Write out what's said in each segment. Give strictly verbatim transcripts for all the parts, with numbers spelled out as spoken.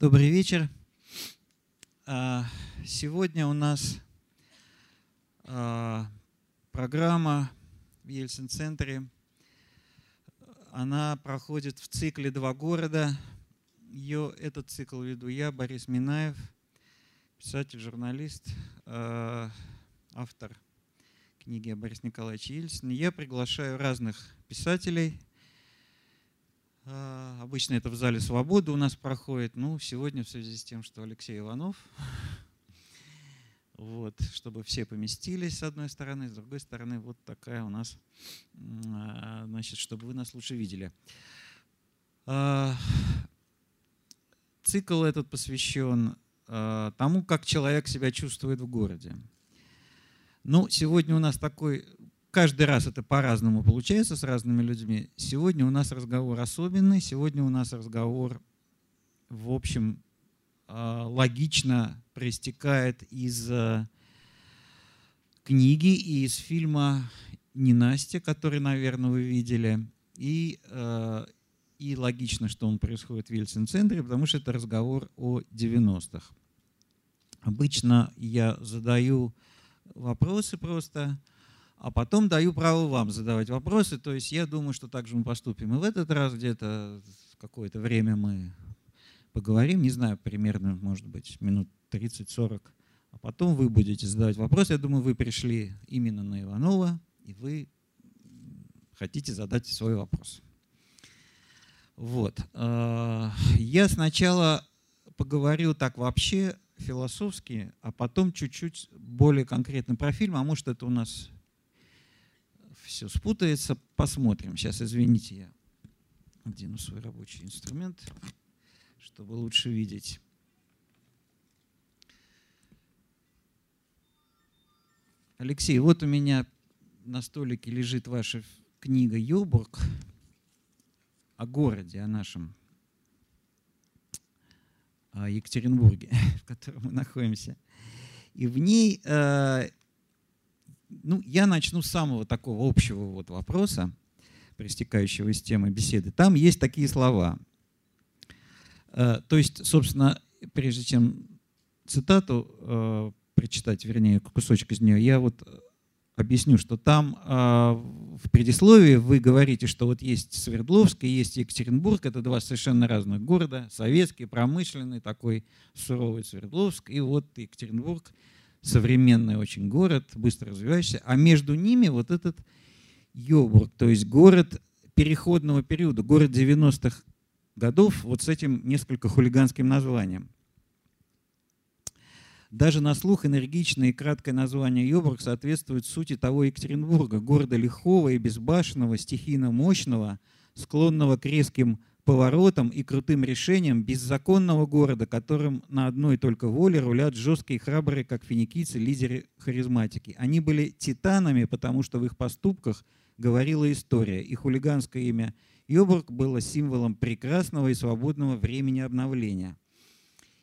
Добрый вечер. Сегодня у нас программа в Ельцин-центре. Она проходит в цикле «Два города». Ее, этот цикл веду я, Борис Минаев, писатель, журналист, автор книги о Борисе Николаевиче Ельцине. Я приглашаю разных писателей. Обычно это в Зале Свободы у нас проходит. Ну, сегодня в связи с тем, что Алексей Иванов, вот, чтобы все поместились с одной стороны, с другой стороны вот такая у нас, значит, чтобы вы нас лучше видели. Цикл этот посвящен тому, как человек себя чувствует в городе. Ну, сегодня у нас такой… Каждый раз это по-разному получается с разными людьми. Сегодня у нас разговор особенный, сегодня у нас разговор, в общем, логично проистекает из книги и из фильма «Ненастье», который, наверное, вы видели. И, и логично, что он происходит в Ельцин-центре, потому что это разговор о девяностых. Обычно я задаю вопросы просто… А потом даю право вам задавать вопросы. То есть я думаю, что так же мы поступим и в этот раз. Где-то какое-то время мы поговорим, не знаю, примерно, может быть, минут тридцать-сорок. А потом вы будете задавать вопросы. Я думаю, вы пришли именно на Иванова, и вы хотите задать свой вопрос. Вот. Я сначала поговорю так вообще, философски, а потом чуть-чуть более конкретно про фильм. А может, это у нас… Все спутается. Посмотрим. Сейчас, извините, я надену свой рабочий инструмент, чтобы лучше видеть. Алексей, вот у меня на столике лежит ваша книга «Йобург» о городе, о нашем, о Екатеринбурге, в котором мы находимся. И в ней… Ну, я начну с самого такого общего вот вопроса, проистекающего из темы беседы. Там есть такие слова. То есть, собственно, прежде чем цитату э, прочитать, вернее, кусочек из нее, я вот объясню, что там э, в предисловии вы говорите, что вот есть Свердловск и есть Екатеринбург. Это два совершенно разных города. Советский, промышленный, такой суровый Свердловск. И вот Екатеринбург. Современный очень город, быстро развивающийся, а между ними вот этот Йобург, то есть город переходного периода, город девяностых годов, вот с этим несколько хулиганским названием. Даже на слух энергичное и краткое название Йобург соответствует сути того Екатеринбурга, города лихого и безбашенного, стихийно мощного, склонного к резким поворотом и крутым решением беззаконного города, которым на одной только воле рулят жесткие и храбрые, как финикийцы, лидеры-харизматики. Они были титанами, потому что в их поступках говорила история, и хулиганское имя Йобург было символом прекрасного и свободного времени обновления.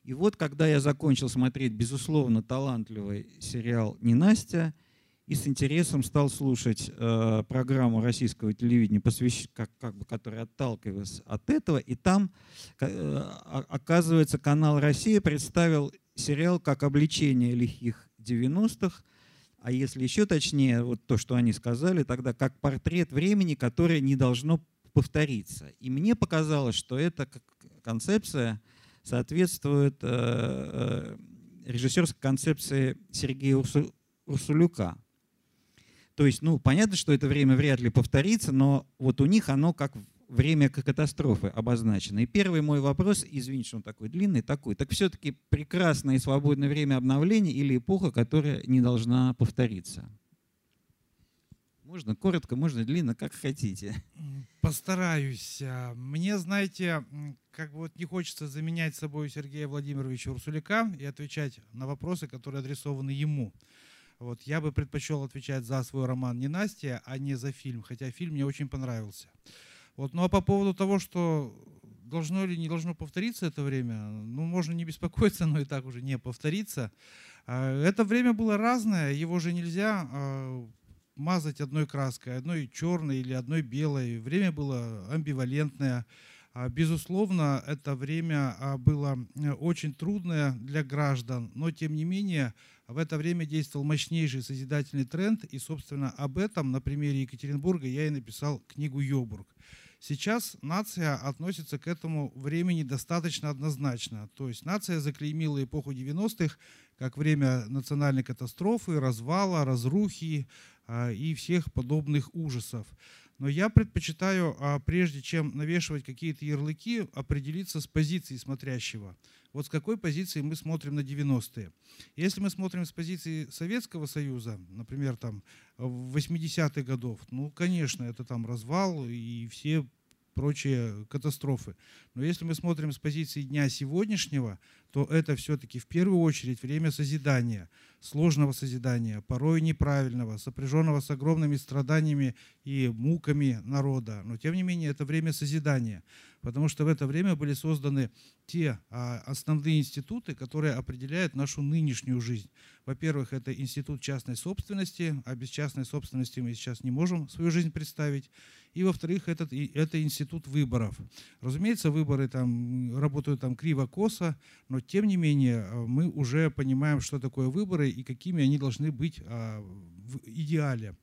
И вот, когда я закончил смотреть, безусловно, талантливый сериал «Ненастье», и с интересом стал слушать э, программу российского телевидения, посвящ... как, как бы, которая отталкивалась от этого. И там, э, оказывается, канал «Россия» представил сериал как обличение лихих девяностых, а если еще точнее, вот то, что они сказали тогда, как портрет времени, которое не должно повториться. И мне показалось, что эта концепция соответствует э, э, режиссерской концепции Сергея Урсу... Урсуляка. То есть, ну, понятно, что это время вряд ли повторится, но вот у них оно как время катастрофы обозначено. И первый мой вопрос, извините, что он такой длинный, такой. Так все-таки прекрасное и свободное время обновления или эпоха, которая не должна повториться? Можно коротко, можно длинно, как хотите. Постараюсь. Мне, знаете, как бы вот не хочется заменять собой Сергея Владимировича Урсуляка и отвечать на вопросы, которые адресованы ему. Вот, я бы предпочел отвечать за свой роман «Ненастье», а не за фильм, хотя фильм мне очень понравился. Вот, ну а по поводу того, что должно или не должно повториться это время, ну можно не беспокоиться, но и так уже не повторится. Это время было разное, его же нельзя мазать одной краской, одной черной или одной белой. Время было амбивалентное. Безусловно, это время было очень трудное для граждан, но тем не менее в это время действовал мощнейший созидательный тренд, и, собственно, об этом на примере Екатеринбурга я и написал книгу «Ёбург». Сейчас нация относится к этому времени достаточно однозначно. То есть нация заклеймила эпоху девяностых как время национальной катастрофы, развала, разрухи и всех подобных ужасов. Но я предпочитаю, прежде чем навешивать какие-то ярлыки, определиться с позицией смотрящего. Вот с какой позиции мы смотрим на девяностые. Если мы смотрим с позиции Советского Союза, например, там, восьмидесятых годов, ну, конечно, это там развал и все прочие катастрофы. Но если мы смотрим с позиции дня сегодняшнего, то это все-таки в первую очередь время созидания, сложного созидания, порой неправильного, сопряженного с огромными страданиями и муками народа. Но тем не менее это время созидания, потому что в это время были созданы те основные институты, которые определяют нашу нынешнюю жизнь. Во-первых, это институт частной собственности, а без частной собственности мы сейчас не можем свою жизнь представить. И во-вторых, это, это институт выборов. Разумеется, выборы там, работают там криво-косо, но тем не менее мы уже понимаем, что такое выборы и какими они должны быть в идеале.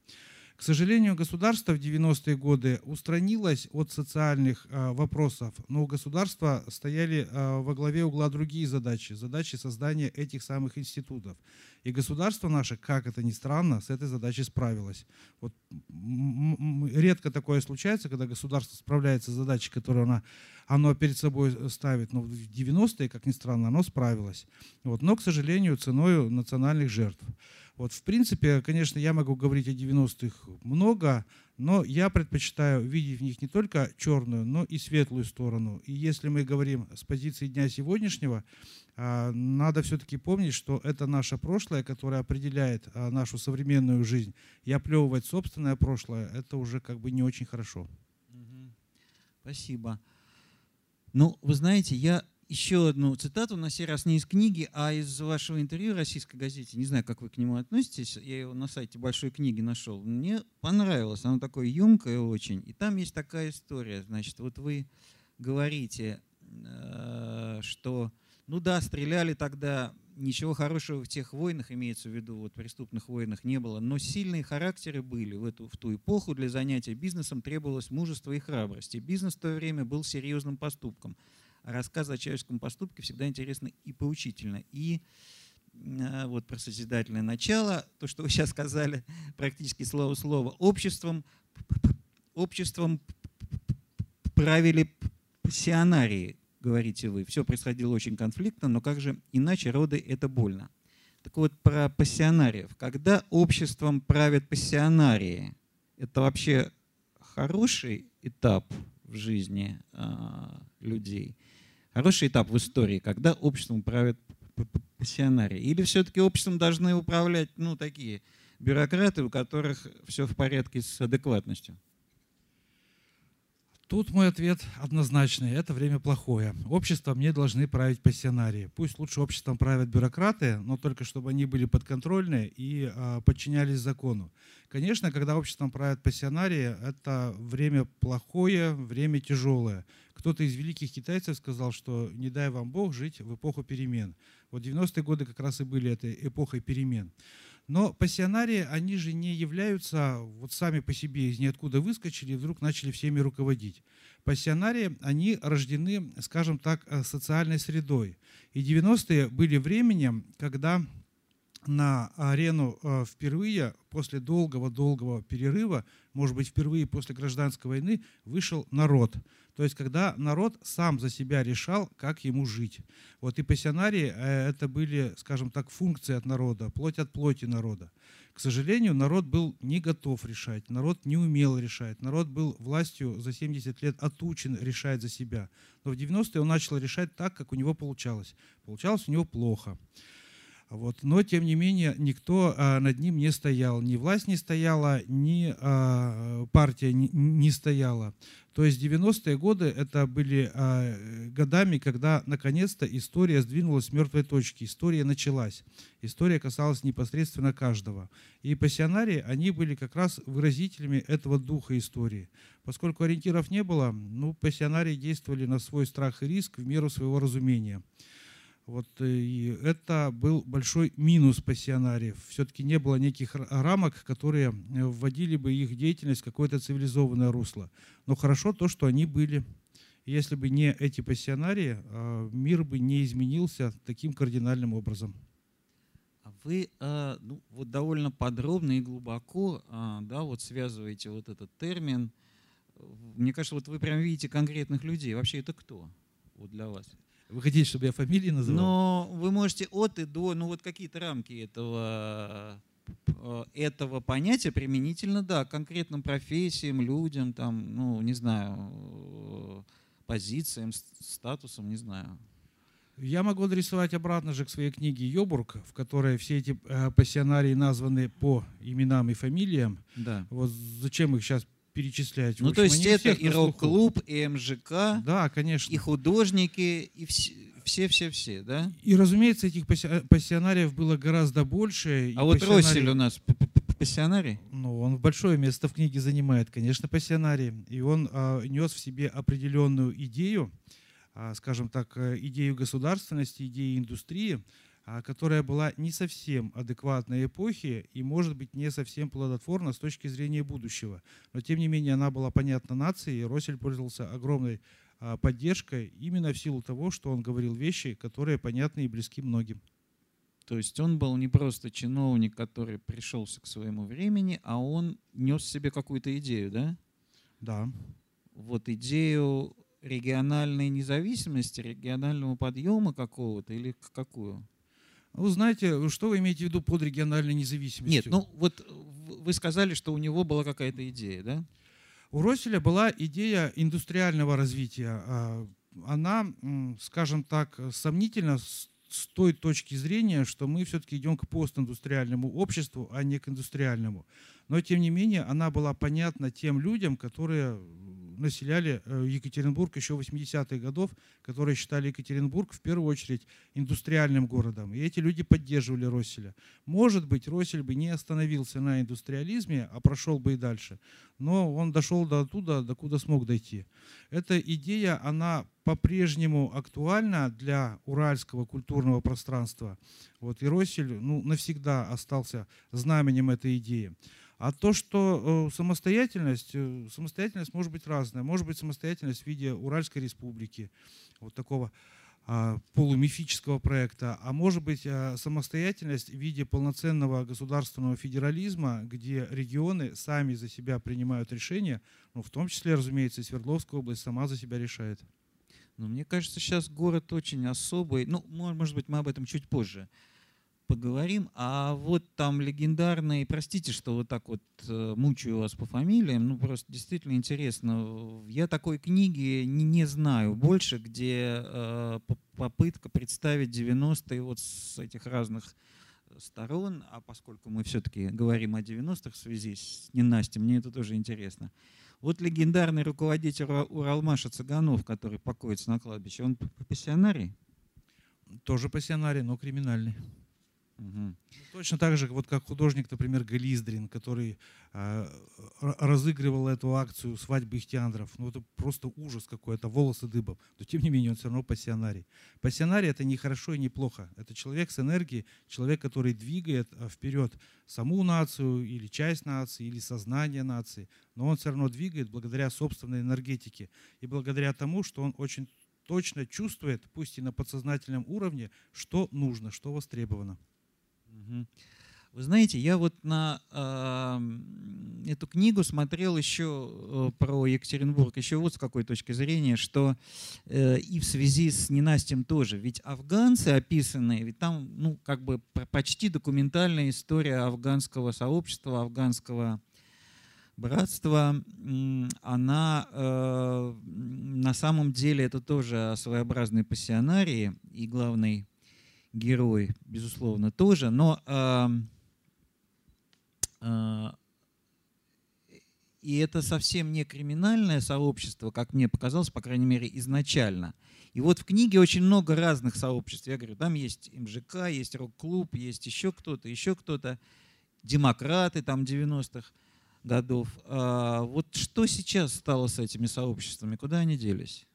К сожалению, государство в девяностые годы устранилось от социальных вопросов, но у государства стояли во главе угла другие задачи, задачи создания этих самых институтов. И государство наше, как это ни странно, с этой задачей справилось. Вот редко такое случается, когда государство справляется с задачей, которую она, оно перед собой ставит, но в девяностые, как ни странно, оно справилось. Вот. Но, к сожалению, ценой национальных жертв. Вот, в принципе, конечно, я могу говорить о девяностых много, но я предпочитаю видеть в них не только черную, но и светлую сторону. И если мы говорим с позиции дня сегодняшнего, надо все-таки помнить, что это наше прошлое, которое определяет нашу современную жизнь. И оплевывать собственное прошлое – это уже как бы не очень хорошо. Спасибо. Ну, вы знаете, я… Еще одну цитату, на сей раз не из книги, а из вашего интервью российской газете. Не знаю, как вы к нему относитесь. Я его на сайте большой книги нашел. Мне понравилось. Оно такое емкое очень. И там есть такая история. Значит, вот вы говорите, что, ну да, стреляли тогда. Ничего хорошего в тех войнах, имеется в виду, вот, преступных войнах не было, но сильные характеры были. В, эту, в ту эпоху для занятия бизнесом требовалось мужество и храбрость. И бизнес в то время был серьезным поступком. Рассказ о человеческом поступке всегда интересно и поучительно. И э, вот про созидательное начало, то, что вы сейчас сказали, практически слово в слово, обществом, обществом правили пассионарии, говорите вы. Все происходило очень конфликтно, но как же иначе роды это больно. Так вот, про пассионариев. Когда обществом правят пассионарии, это вообще хороший этап в жизни э, людей. Хороший этап в истории, когда обществом правят пассионарии. Или все-таки обществом должны управлять, ну, такие бюрократы, у которых все в порядке с адекватностью? Тут мой ответ однозначный. Это время плохое. Обществом не должны править пассионарии. Пусть лучше обществом правят бюрократы, но только чтобы они были подконтрольны и э, подчинялись закону. Конечно, когда обществом правят пассионарии, это время плохое, время тяжелое. Кто-то из великих китайцев сказал, что не дай вам Бог жить в эпоху перемен. Вот девяностые годы как раз и были этой эпохой перемен. Но пассионарии, они же не являются вот сами по себе, из ниоткуда выскочили и вдруг начали всеми руководить. Пассионарии, они рождены, скажем так, социальной средой. И девяностые были временем, когда на арену впервые после долгого-долгого перерыва, может быть, впервые после гражданской войны, вышел народ. То есть когда народ сам за себя решал, как ему жить. Вот и пассионарии это были, скажем так, функции от народа, плоть от плоти народа. К сожалению, народ был не готов решать, народ не умел решать, народ был властью за семьдесят лет отучен решать за себя. Но в девяностые он начал решать так, как у него получалось. Получалось у него плохо. Вот. Но, тем не менее, никто а, над ним не стоял. Ни власть не стояла, ни а, партия не, не стояла. То есть девяностые годы это были а, годами, когда, наконец-то, история сдвинулась с мертвой точки. История началась. История касалась непосредственно каждого. И пассионарии, они были как раз выразителями этого духа истории. Поскольку ориентиров не было, ну, пассионарии действовали на свой страх и риск в меру своего разумения. Вот, и это был большой минус пассионариев. Все-таки не было неких рамок, которые вводили бы их деятельность в какое-то цивилизованное русло. Но хорошо то, что они были. Если бы не эти пассионарии, мир бы не изменился таким кардинальным образом. Вы ну, вот довольно подробно и глубоко да, вот связываете вот этот термин. Мне кажется, вот вы прям видите конкретных людей. Вообще это кто вот для вас? Вы хотите, чтобы я фамилии называл? Но вы можете от и до, ну вот какие-то рамки этого, этого понятия применительно, да, к конкретным профессиям, людям, там, ну, не знаю, позициям, статусам, не знаю. Я могу адресовать обратно же к своей книге «Йобург», в которой все эти пассионарии названы по именам и фамилиям. Да. Вот зачем их сейчас перечислять. Ну, общем, то есть это и рок-клуб, и МЖК, да, конечно. И художники, и все-все-все, да? И, разумеется, этих пассионариев было гораздо больше. А и вот пассионарий... Росель у нас пассионарий? Ну, он большое место в книге занимает, конечно, пассионарий. И он а, нес в себе определенную идею, а, скажем так, идею государственности, идею индустрии, которая была не совсем адекватной эпохе и, может быть, не совсем плодотворна с точки зрения будущего. Но, тем не менее, она была понятна нации, и Росель пользовался огромной поддержкой именно в силу того, что он говорил вещи, которые понятны и близки многим. То есть он был не просто чиновник, который пришелся к своему времени, а он нес в себе какую-то идею, да? Да. Вот идею региональной независимости, регионального подъема какого-то или какую? Вы знаете, что вы имеете в виду под региональной независимостью? Нет, ну вот вы сказали, что у него была какая-то идея, да? У Роселя была идея индустриального развития. Она, скажем так, сомнительна с той точки зрения, что мы все-таки идем к постиндустриальному обществу, а не к индустриальному. Но, тем не менее, она была понятна тем людям, которые населяли Екатеринбург еще восьмидесятых годов, которые считали Екатеринбург в первую очередь индустриальным городом. И эти люди поддерживали Роселя. Может быть, Росель бы не остановился на индустриализме, а прошел бы и дальше. Но он дошел до туда, докуда смог дойти. Эта идея, она по-прежнему актуальна для уральского культурного пространства. Вот. И Росель ну, навсегда остался знаменем этой идеи. А то, что самостоятельность, самостоятельность может быть разная. Может быть самостоятельность в виде Уральской республики, вот такого а, полумифического проекта. А может быть самостоятельность в виде полноценного государственного федерализма, где регионы сами за себя принимают решения, ну, в том числе, разумеется, и Свердловская область сама за себя решает. Но мне кажется, сейчас город очень особый. Ну, может быть, мы об этом чуть позже поговорим, а вот там легендарные, простите, что вот так вот мучаю вас по фамилиям, ну просто действительно интересно. Я такой книги не знаю больше, где попытка представить девяностые вот с этих разных сторон, а поскольку мы все-таки говорим о девяностых в связи с ненастьем, мне это тоже интересно. Вот легендарный руководитель Уралмаша Цыганов, который покоится на кладбище, он пассионарий? Тоже пассионарий, но криминальный. Угу. Точно так же, вот как художник, например, Голиздрин, который э, разыгрывал эту акцию «Свадьбы ихтиандров». Ну, это просто ужас какой-то, волосы дыбом. Но, тем не менее, он все равно пассионарий. Пассионарий — это не хорошо и не плохо. Это человек с энергией, человек, который двигает вперед саму нацию или часть нации, или сознание нации. Но он все равно двигает благодаря собственной энергетике и благодаря тому, что он очень точно чувствует, пусть и на подсознательном уровне, что нужно, что востребовано. Вы знаете, я вот на э, эту книгу смотрел еще про Екатеринбург, еще вот с какой точки зрения, что э, и в связи с ненастьем тоже. Ведь афганцы описаны, ведь там ну, как бы почти документальная история афганского сообщества, афганского братства, она э, на самом деле это тоже своеобразные пассионарии и главный герой, безусловно, тоже, но э, э, и это совсем не криминальное сообщество, как мне показалось, по крайней мере, изначально. И вот в книге очень много разных сообществ. Я говорю, там есть эм жэ ка, есть рок-клуб, есть еще кто-то, еще кто-то. Демократы там девяностых годов. А вот что сейчас стало с этими сообществами? Куда они делись?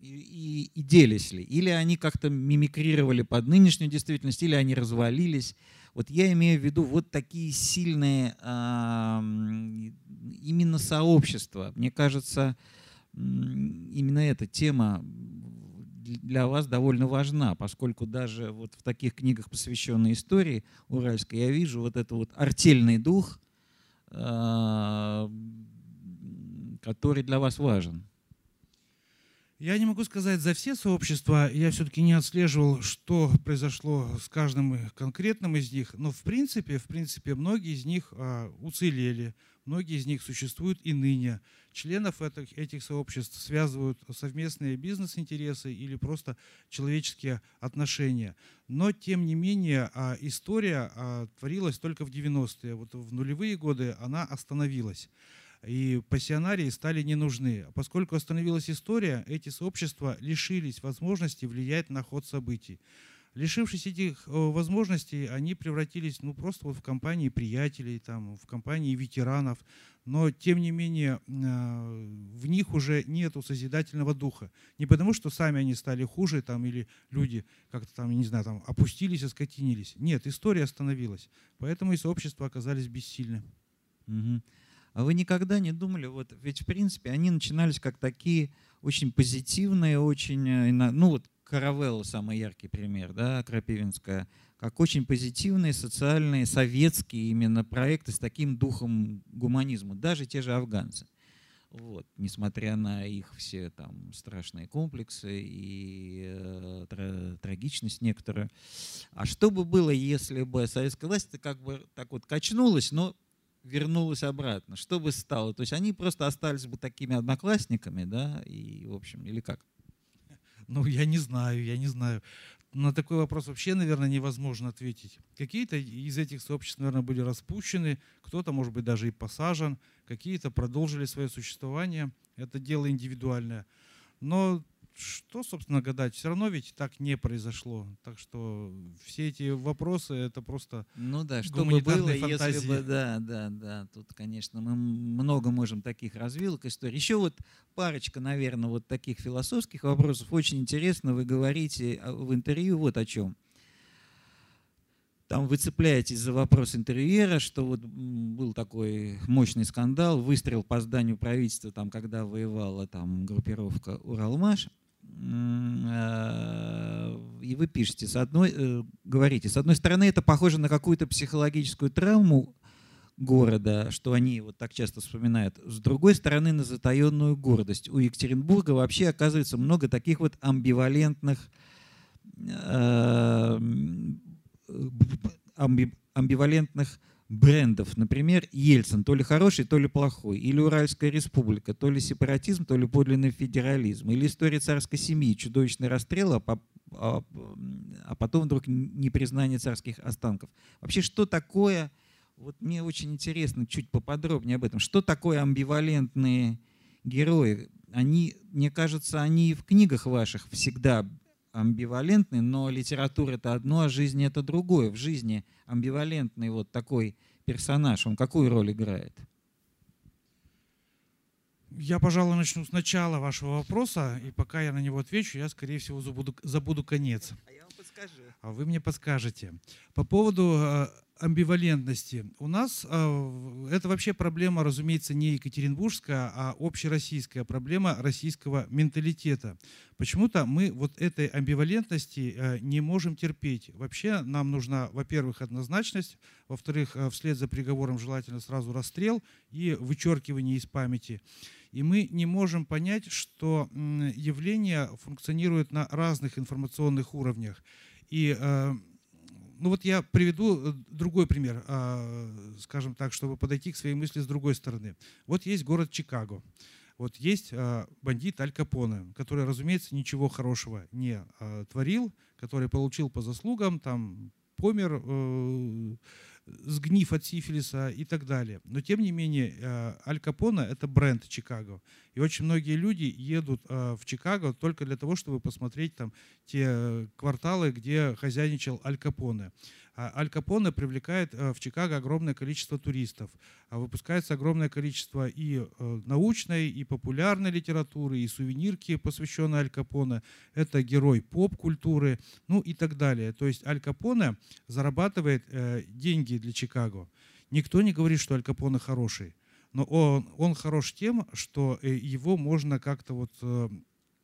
И, и, и делись ли? Или они как-то мимикрировали под нынешнюю действительность, или они развалились? Вот я имею в виду вот такие сильные а, именно сообщества. Мне кажется, именно эта тема для вас довольно важна, поскольку даже вот в таких книгах, посвященных истории уральской, я вижу вот этот вот артельный дух, который для вас важен. Я не могу сказать за все сообщества, я все-таки не отслеживал, что произошло с каждым конкретным из них, но в принципе, в принципе многие из них уцелели, многие из них существуют и ныне. Членов этих, этих сообществ связывают совместные бизнес-интересы или просто человеческие отношения. Но, тем не менее, история творилась только в девяностые. Вот в нулевые годы она остановилась. И пассионарии стали не нужны. Поскольку остановилась история, эти сообщества лишились возможности влиять на ход событий. Лишившись этих возможностей, они превратились ну, просто вот в компании приятелей, там, в компании ветеранов. Но, тем не менее, в них уже нету созидательного духа. Не потому, что сами они стали хуже, там, или люди как-то там, не знаю, там, опустились, оскотинились. Нет, история остановилась. Поэтому и сообщества оказались бессильны. Угу. А вы никогда не думали, вот, ведь, в принципе, они начинались как такие очень позитивные, очень, ну, вот, Каравелла самый яркий пример, да, крапивинская, как очень позитивные социальные, советские именно проекты с таким духом гуманизма, даже те же афганцы. Вот, несмотря на их все там страшные комплексы и э, трагичность некоторую. А что бы было, если бы советская власть как бы так вот качнулась, но вернулась обратно? Что бы стало? То есть они просто остались бы такими одноклассниками, да, и, в общем, или как? Ну, я не знаю, я не знаю. На такой вопрос вообще, наверное, невозможно ответить. Какие-то из этих сообществ, наверное, были распущены, кто-то, может быть, даже и посажен, какие-то продолжили свое существование. Это дело индивидуальное. Но что, собственно, гадать? Все равно ведь так не произошло. Так что все эти вопросы — это просто ну да, что бы было, если бы, да, да, да. Тут, конечно, мы много можем таких развилок историй. Еще вот парочка, наверное, вот таких философских вопросов. Очень интересно, вы говорите в интервью вот о чем. Там вы цепляетесь за вопрос интервьюера, что вот был такой мощный скандал, выстрел по зданию правительства, там, когда воевала там, группировка «Уралмаш». И вы пишете, с одной, говорите, с одной стороны, это похоже на какую-то психологическую травму города, что они вот так часто вспоминают, с другой стороны, на затаенную гордость. У Екатеринбурга вообще оказывается много таких вот амбивалентных, амбивалентных брендов. Например, Ельцин, то ли хороший, то ли плохой, или Уральская республика, то ли сепаратизм, то ли подлинный федерализм, или история царской семьи, чудовищный расстрел, а потом вдруг непризнание царских останков. Вообще, что такое, вот мне очень интересно чуть поподробнее об этом, что такое амбивалентные герои? Они, мне кажется, они в книгах ваших всегда амбивалентный, но литература — это одно, а жизнь — это другое. В жизни амбивалентный вот такой персонаж, он какую роль играет? Я, пожалуй, начну с начала вашего вопроса, и пока я на него отвечу, я, скорее всего, забуду, забуду конец. А я вам подскажу. А вы мне подскажете. По поводу амбивалентности. У нас это вообще проблема, разумеется, не екатеринбургская, а общероссийская проблема российского менталитета. Почему-то мы вот этой амбивалентности не можем терпеть. Вообще нам нужна, во-первых, однозначность, во-вторых, вслед за приговором желательно сразу расстрел и вычеркивание из памяти. И мы не можем понять, что явление функционирует на разных информационных уровнях. И ну вот я приведу другой пример, скажем так, чтобы подойти к своей мысли с другой стороны. Вот есть город Чикаго. Вот есть бандит Аль Капоне, который, разумеется, ничего хорошего не творил, который получил по заслугам, там, помер, сгнив от сифилиса и так далее. Но, тем не менее, Аль Капоне – это бренд Чикаго. И очень многие люди едут в Чикаго только для того, чтобы посмотреть там те кварталы, где хозяйничал Аль Капоне. Аль Капоне привлекает в Чикаго огромное количество туристов. Выпускается огромное количество и научной, и популярной литературы, и сувенирки, посвященные Аль Капоне. Это герой поп-культуры, ну и так далее. То есть Аль Капоне зарабатывает деньги для Чикаго. Никто не говорит, что Аль Капоне хороший. Но он, он хорош тем, что его можно как-то вот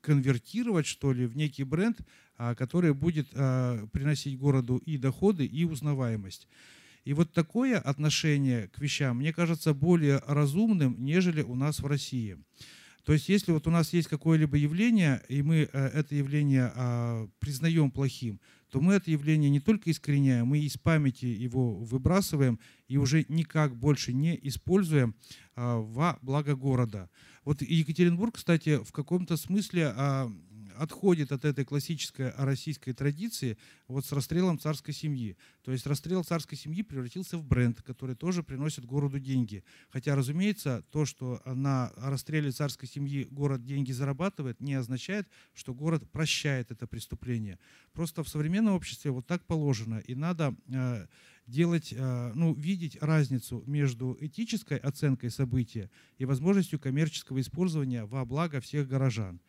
конвертировать, что ли, в некий бренд, который будет приносить городу и доходы, и узнаваемость. И вот такое отношение к вещам, мне кажется, более разумным, нежели у нас в России. То есть если вот у нас есть какое-либо явление, и мы это явление признаем плохим, то мы это явление не только искореняем, мы из памяти его выбрасываем и уже никак больше не используем во благо города. Вот Екатеринбург, кстати, в каком-то смысле отходит от этой классической российской традиции вот с расстрелом царской семьи. То есть расстрел царской семьи превратился в бренд, который тоже приносит городу деньги. Хотя, разумеется, то, что на расстреле царской семьи город деньги зарабатывает, не означает, что город прощает это преступление. Просто в современном обществе вот так положено. И надо делать, ну, видеть разницу между этической оценкой события и возможностью коммерческого использования во благо всех горожан.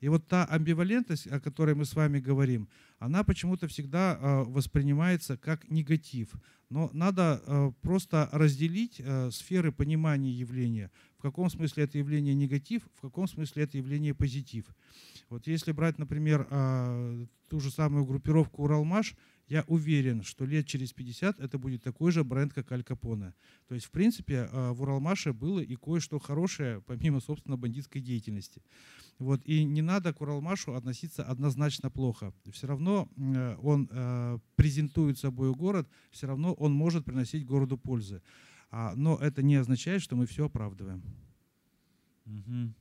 И вот та амбивалентность, о которой мы с вами говорим, она почему-то всегда воспринимается как негатив. Но надо просто разделить сферы понимания явления. В каком смысле это явление негатив, в каком смысле это явление позитив. Вот если брать, например, ту же самую группировку «Уралмаш», я уверен, что лет через пятьдесят это будет такой же бренд, как Аль Капоне. То есть, в принципе, в Уралмаше было и кое-что хорошее, помимо, собственно, бандитской деятельности. Вот. И не надо к Уралмашу относиться однозначно плохо. Все равно он презентует собой город, все равно он может приносить городу пользы. Но это не означает, что мы все оправдываем. Угу.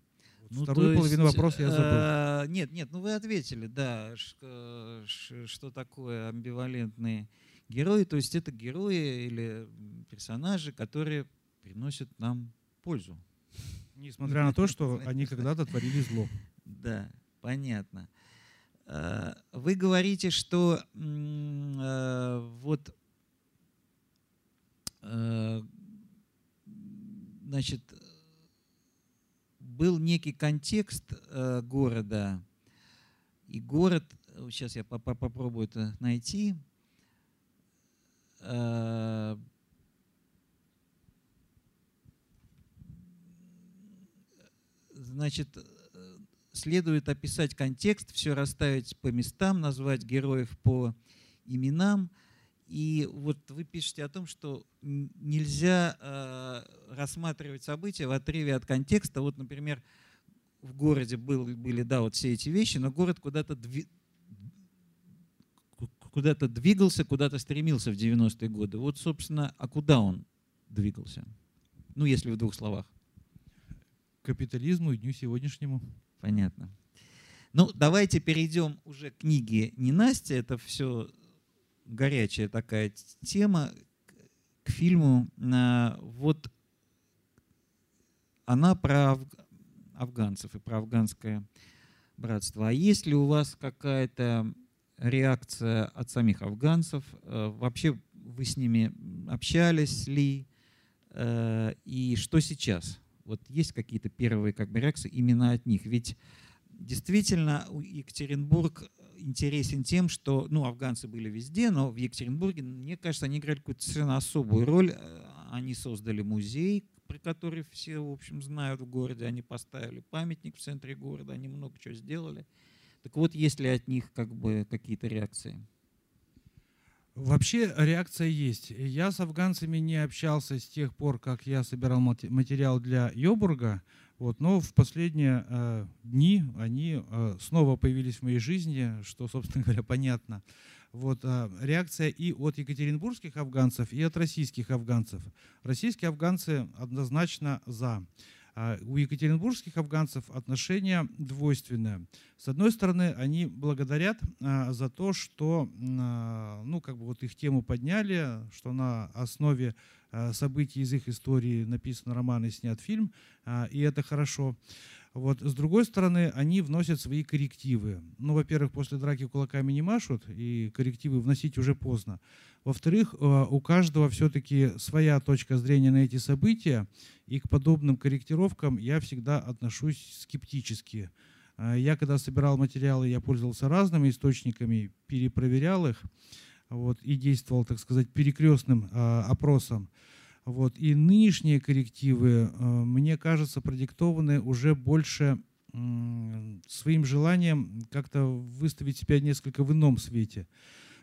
Ну, вторую половину есть, вопроса я забыл. Э, нет, нет, ну вы ответили, да, что, что такое амбивалентные герои. То есть это герои или персонажи, которые приносят нам пользу. Несмотря на то, что они когда-то творили зло. Да, понятно. Вы говорите, что вот, значит, был некий контекст города, и город, сейчас я попробую это найти, значит, следует описать контекст, все расставить по местам, назвать героев по именам. И вот вы пишете о том, что нельзя э, рассматривать события в отрыве от контекста. Вот, например, в городе был, были, да, вот все эти вещи, но город куда-то дви... куда-то двигался, куда-то стремился в девяностые годы. Вот, собственно, а куда он двигался? Ну, если в двух словах. К капитализму и дню сегодняшнему. Понятно. Ну, давайте перейдем уже к книге «Ненастье». Это все горячая такая тема, к фильму. Вот она про афганцев и про афганское братство. А есть ли у вас какая-то реакция от самих афганцев? Вообще вы с ними общались ли? И что сейчас? Вот есть какие-то первые, как бы, реакции именно от них? Ведь действительно Екатеринбург интересен тем, что, ну, афганцы были везде, но в Екатеринбурге, мне кажется, они играли какую-то совершенно особую роль. Они создали музей, про который все, в общем, знают в городе. Они поставили памятник в центре города, они много чего сделали. Так вот, есть ли от них, как бы, какие-то реакции? Вообще реакция есть. Я с афганцами не общался с тех пор, как я собирал материал для Йобурга. Вот, но в последние э, дни они э, снова появились в моей жизни, что, собственно говоря, понятно. Вот, э, реакция и от екатеринбургских афганцев, и от российских афганцев. Российские афганцы однозначно за. У екатеринбургских афганцев отношение двойственное. С одной стороны, они благодарят за то, что ну, как бы вот их тему подняли, что на основе событий из их истории написан роман и снят фильм, и это хорошо. Вот. С другой стороны, они вносят свои коррективы. Ну, во-первых, после драки кулаками не машут, и коррективы вносить уже поздно. Во-вторых, у каждого все-таки своя точка зрения на эти события, и к подобным корректировкам я всегда отношусь скептически. Я, когда собирал материалы, я пользовался разными источниками, перепроверял их, вот, и действовал, так сказать, перекрестным опросом. Вот. И нынешние коррективы, мне кажется, продиктованы уже больше своим желанием как-то выставить себя несколько в ином свете.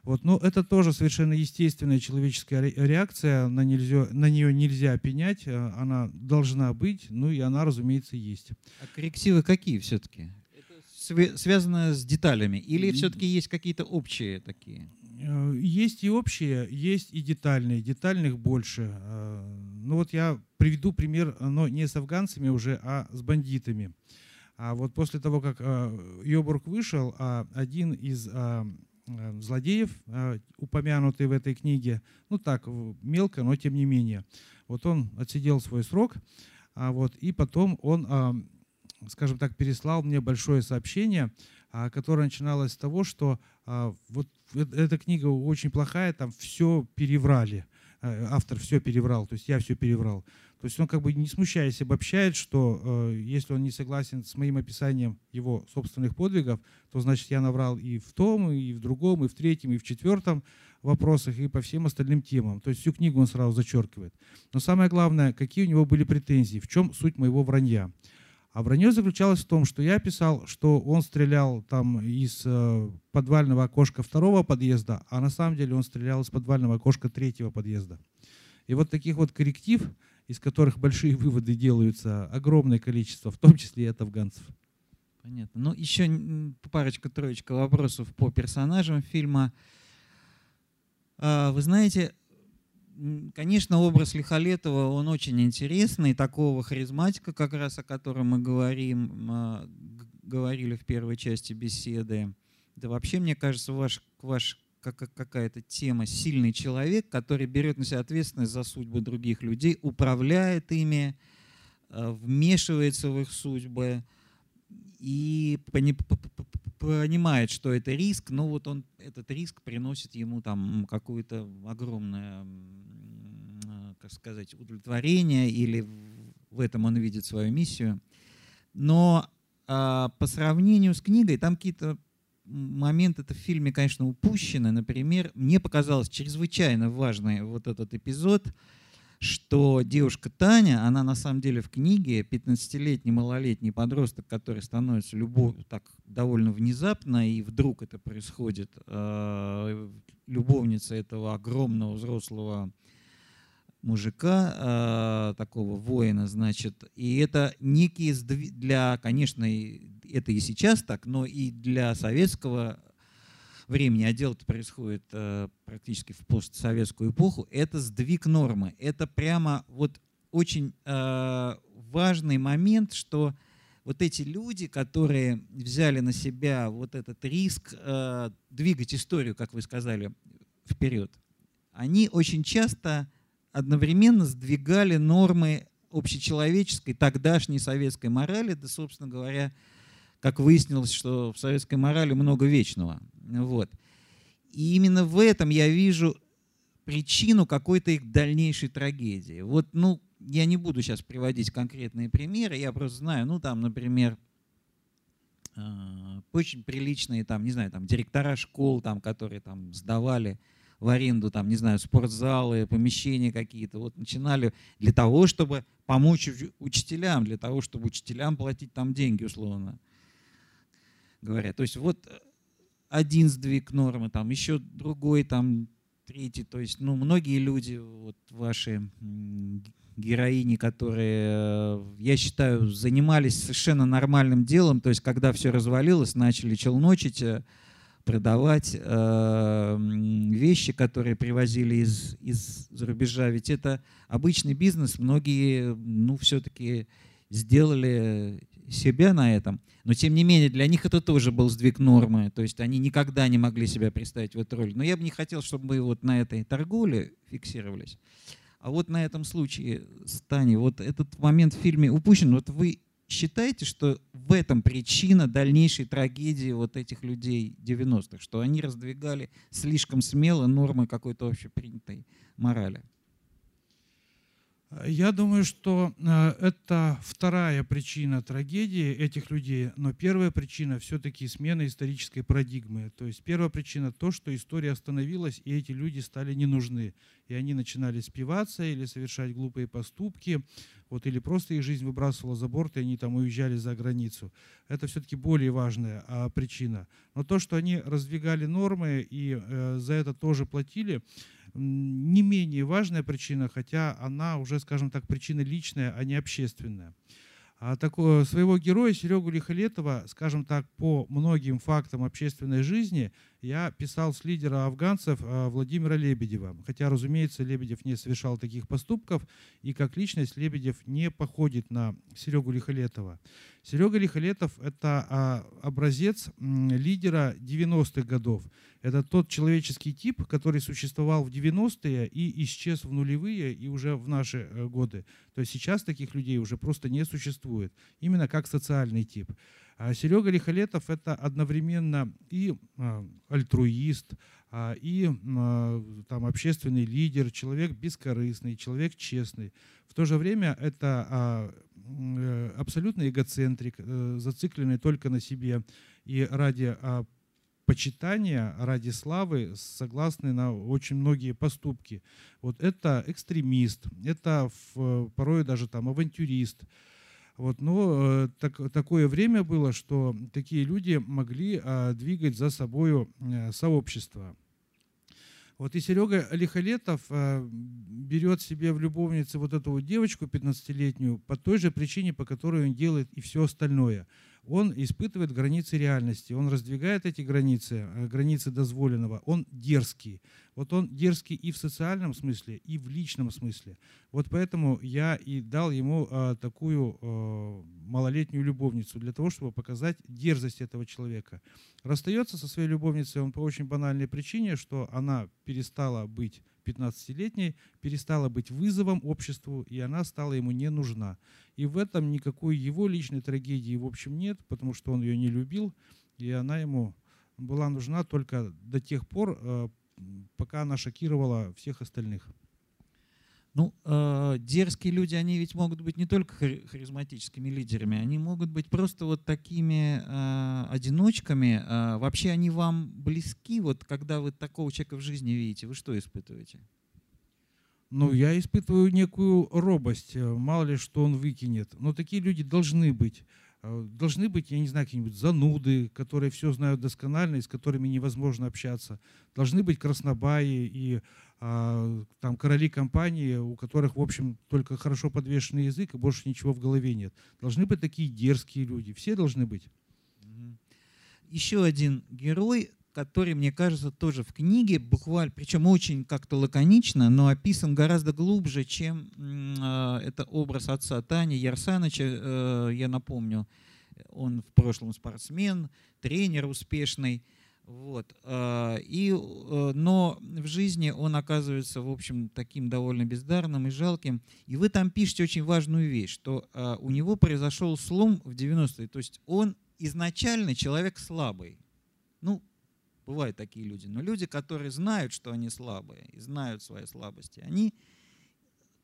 Вот. Но это тоже совершенно естественная человеческая реакция, на, нельзя, на нее нельзя пенять, она должна быть, ну и она, разумеется, есть. А коррективы какие все-таки? Связано с деталями или все-таки есть какие-то общие такие? Есть и общие, есть и детальные. Детальных больше. Ну вот я приведу пример, но не с афганцами уже, а с бандитами. А вот после того, как Йобург вышел, один из злодеев, упомянутый в этой книге, ну так, мелко, но тем не менее, вот он отсидел свой срок, вот, и потом он, скажем так, переслал мне большое сообщение, которое начиналось с того, что вот эта книга очень плохая, там все переврали, автор все переврал, то есть я все переврал. То есть он как бы не смущаясь обобщает, что если он не согласен с моим описанием его собственных подвигов, то значит я наврал и в том, и в другом, и в третьем, и в четвертом вопросах, и по всем остальным темам. То есть всю книгу он сразу зачеркивает. Но самое главное, какие у него были претензии, в чем суть моего вранья. А вранье заключалось в том, что я писал, что он стрелял там из подвального окошка второго подъезда, а на самом деле он стрелял из подвального окошка третьего подъезда. И вот таких вот корректив, из которых большие выводы делаются, огромное количество, в том числе и от афганцев. Понятно. Ну еще парочка-троечка вопросов по персонажам фильма. Вы знаете… Конечно, образ Лихолетова, он очень интересный, такого харизматика, как раз о котором мы говорим, говорили в первой части беседы. Да вообще, мне кажется, ваш, ваш какая-то тема «сильный человек», который берет на себя ответственность за судьбы других людей, управляет ими, вмешивается в их судьбы и понимает, что это риск, но вот он, этот риск приносит ему там какое-то огромное, как сказать, удовлетворение, или в этом он видит свою миссию. Но а, по сравнению с книгой, там какие-то моменты-то в фильме, конечно, упущены. Например, мне показалось чрезвычайно важный вот этот эпизод, что девушка Таня, она на самом деле в книге пятнадцатилетний малолетний подросток, который становится любовью так довольно внезапно, и вдруг это происходит, любовница этого огромного взрослого мужика, такого воина, значит. И это некие для, конечно, это и сейчас так, но и для советского времени, а дело-то происходит э, практически в постсоветскую эпоху, это сдвиг нормы. Это прямо вот очень э, важный момент, что вот эти люди, которые взяли на себя вот этот риск э, двигать историю, как вы сказали, вперед, они очень часто одновременно сдвигали нормы общечеловеческой, тогдашней советской морали, да, собственно говоря, как выяснилось, что в советской морали много вечного. Вот. И именно в этом я вижу причину какой-то их дальнейшей трагедии. Вот, ну, я не буду сейчас приводить конкретные примеры, я просто знаю, ну, там, например, очень приличные, там, не знаю, там, директора школ, там, которые там сдавали в аренду, там, не знаю, спортзалы, помещения какие-то, вот начинали для того, чтобы помочь учителям, для того, чтобы учителям платить там деньги, условно говоря. То есть вот один сдвиг нормы, там еще другой, там третий. То есть, ну, многие люди, вот ваши героини, которые, я считаю, занимались совершенно нормальным делом. То есть, когда все развалилось, начали челночить, продавать э, вещи, которые привозили из, из-за рубежа. Ведь это обычный бизнес. Многие, ну, все-таки сделали себя на этом. Но, тем не менее, для них это тоже был сдвиг нормы. То есть они никогда не могли себя представить в эту роль. Но я бы не хотел, чтобы мы вот на этой торговле фиксировались. А вот на этом случае, Таня, вот этот момент в фильме упущен. Вот вы считаете, что в этом причина дальнейшей трагедии вот этих людей девяностых? Что они раздвигали слишком смело нормы какой-то общепринятой морали? Я думаю, что это вторая причина трагедии этих людей, но первая причина все-таки смена исторической парадигмы. То есть первая причина то, что история остановилась, и эти люди стали не нужны. И они начинали спиваться или совершать глупые поступки, вот, или просто их жизнь выбрасывала за борт, и они там уезжали за границу. Это все-таки более важная а, причина. Но то, что они раздвигали нормы и э, за это тоже платили, не менее важная причина, хотя она уже, скажем так, причина личная, а не общественная. А такого, своего героя Серегу Лихолетова, скажем так, по многим фактам общественной жизни я писал с лидера афганцев Владимира Лебедева. Хотя, разумеется, Лебедев не совершал таких поступков, и как личность Лебедев не походит на Серегу Лихолетова. Серега Лихолетов – это образец лидера девяностых годов. Это тот человеческий тип, который существовал в девяностые и исчез в нулевые и уже в наши годы. То есть сейчас таких людей уже просто не существует, именно как социальный тип. А Серега Лихолетов – это одновременно и альтруист, и там, общественный лидер, человек бескорыстный, человек честный. В то же время это абсолютно эгоцентрик, зацикленный только на себе и ради почитания, ради славы согласны на очень многие поступки. Вот это экстремист, это порой даже там авантюрист. Вот, но так, такое время было, что такие люди могли двигать за собою сообщество. Вот и Серега Лихолетов берет себе в любовнице вот эту вот девочку пятнадцатилетнюю по той же причине, по которой он делает и все остальное. Он испытывает границы реальности, он раздвигает эти границы, границы дозволенного, он дерзкий. Вот он дерзкий и в социальном смысле, и в личном смысле. Вот поэтому я и дал ему такую малолетнюю любовницу, для того, чтобы показать дерзость этого человека. Расстается со своей любовницей он по очень банальной причине, что она перестала быть пятнадцатилетней, перестала быть вызовом обществу, и она стала ему не нужна. И в этом никакой его личной трагедии, в общем, нет, потому что он ее не любил, и она ему была нужна только до тех пор, пока она шокировала всех остальных. Ну, э, дерзкие люди, они ведь могут быть не только харизматическими лидерами, они могут быть просто вот такими э, одиночками. Э, вообще они вам близки, вот когда вы такого человека в жизни видите, вы что испытываете? Ну, я испытываю некую робость, мало ли что он выкинет. Но такие люди должны быть. Должны быть, я не знаю, какие-нибудь зануды, которые все знают досконально и с которыми невозможно общаться. Должны быть краснобаи и а, там, короли компании, у которых, в общем, только хорошо подвешенный язык и больше ничего в голове нет. Должны быть такие дерзкие люди. Все должны быть. Еще один герой, который, мне кажется, тоже в книге, буквально, причем очень как-то лаконично, но описан гораздо глубже, чем э, это образ отца Тани Ярсаныча. Э, я напомню, он в прошлом спортсмен, тренер успешный. Вот, э, и, э, но в жизни он оказывается, в общем, таким довольно бездарным и жалким. И вы там пишете очень важную вещь, что э, у него произошел слом в девяностые. То есть он изначально человек слабый. Ну, бывают такие люди, но люди, которые знают, что они слабые, и знают свои слабости, они,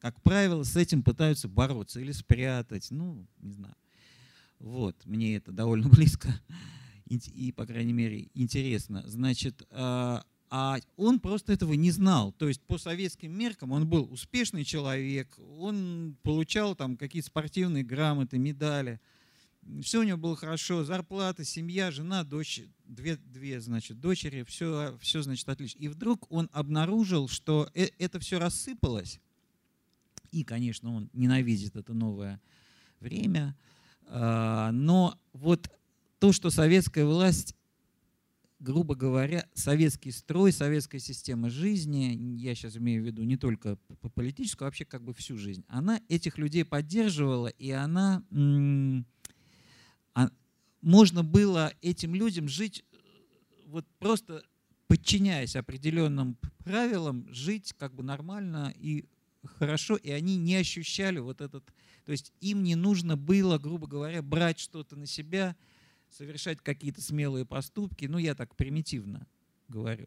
как правило, с этим пытаются бороться или спрятать, ну, не знаю. Вот, мне это довольно близко и, по крайней мере, интересно. Значит, а он просто этого не знал. То есть по советским меркам он был успешный человек, он получал там какие-то спортивные грамоты, медали. Все у него было хорошо, зарплата, семья, жена, дочь, две, две значит, дочери, все, все, значит, отлично. И вдруг он обнаружил, что это все рассыпалось, и, конечно, он ненавидит это новое время, но вот то, что советская власть грубо говоря, советский строй, советская система жизни, я сейчас имею в виду не только политическую, а вообще как бы всю жизнь, она этих людей поддерживала, и она, можно было этим людям жить, вот просто подчиняясь определенным правилам, жить как бы нормально и хорошо, и они не ощущали вот этот, то есть им не нужно было, грубо говоря, брать что-то на себя, совершать какие-то смелые поступки, ну я так примитивно говорю.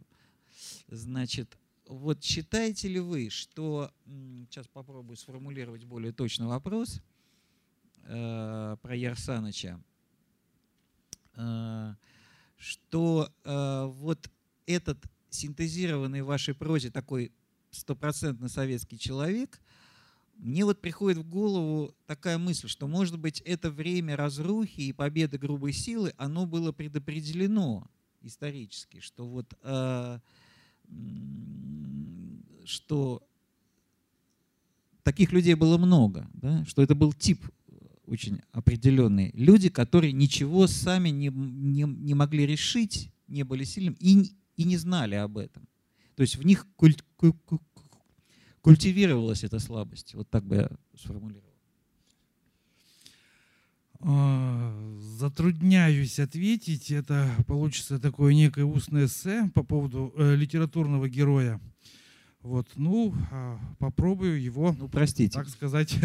Значит, вот считаете ли вы, что, сейчас попробую сформулировать более точный вопрос э, про Ярсаныча, э, что э, вот этот синтезированный в вашей прозе такой стопроцентно советский человек, мне вот приходит в голову такая мысль, что, может быть, это время разрухи и победы грубой силы, оно было предопределено исторически, что вот, э, что таких людей было много, да? Что это был тип очень определенный. Люди, которые ничего сами не, не, не могли решить, не были сильными и, и не знали об этом. То есть в них культ, культ, культ, культивировалась эта слабость. Вот так бы я сформулировал. Затрудняюсь ответить. Это получится такое некое устное эссе по поводу э, литературного героя. Вот, ну, э, попробую его, ну, простите, так сказать,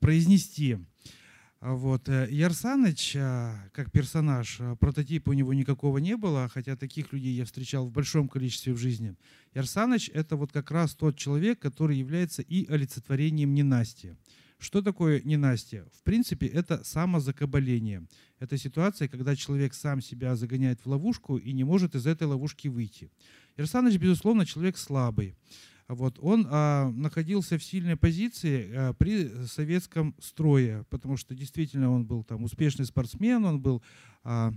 произнести. Вот. Ярсаныч, как персонаж, прототипа у него никакого не было, хотя таких людей я встречал в большом количестве в жизни. Ярсаныч — это вот как раз тот человек, который является и олицетворением ненастья. Что такое ненастье? В принципе, это самозакабаление. Это ситуация, когда человек сам себя загоняет в ловушку и не может из этой ловушки выйти. Ярсаныч, безусловно, человек слабый. Вот. Он а, находился в сильной позиции а, при советском строе, потому что действительно он был там успешный спортсмен, он был а,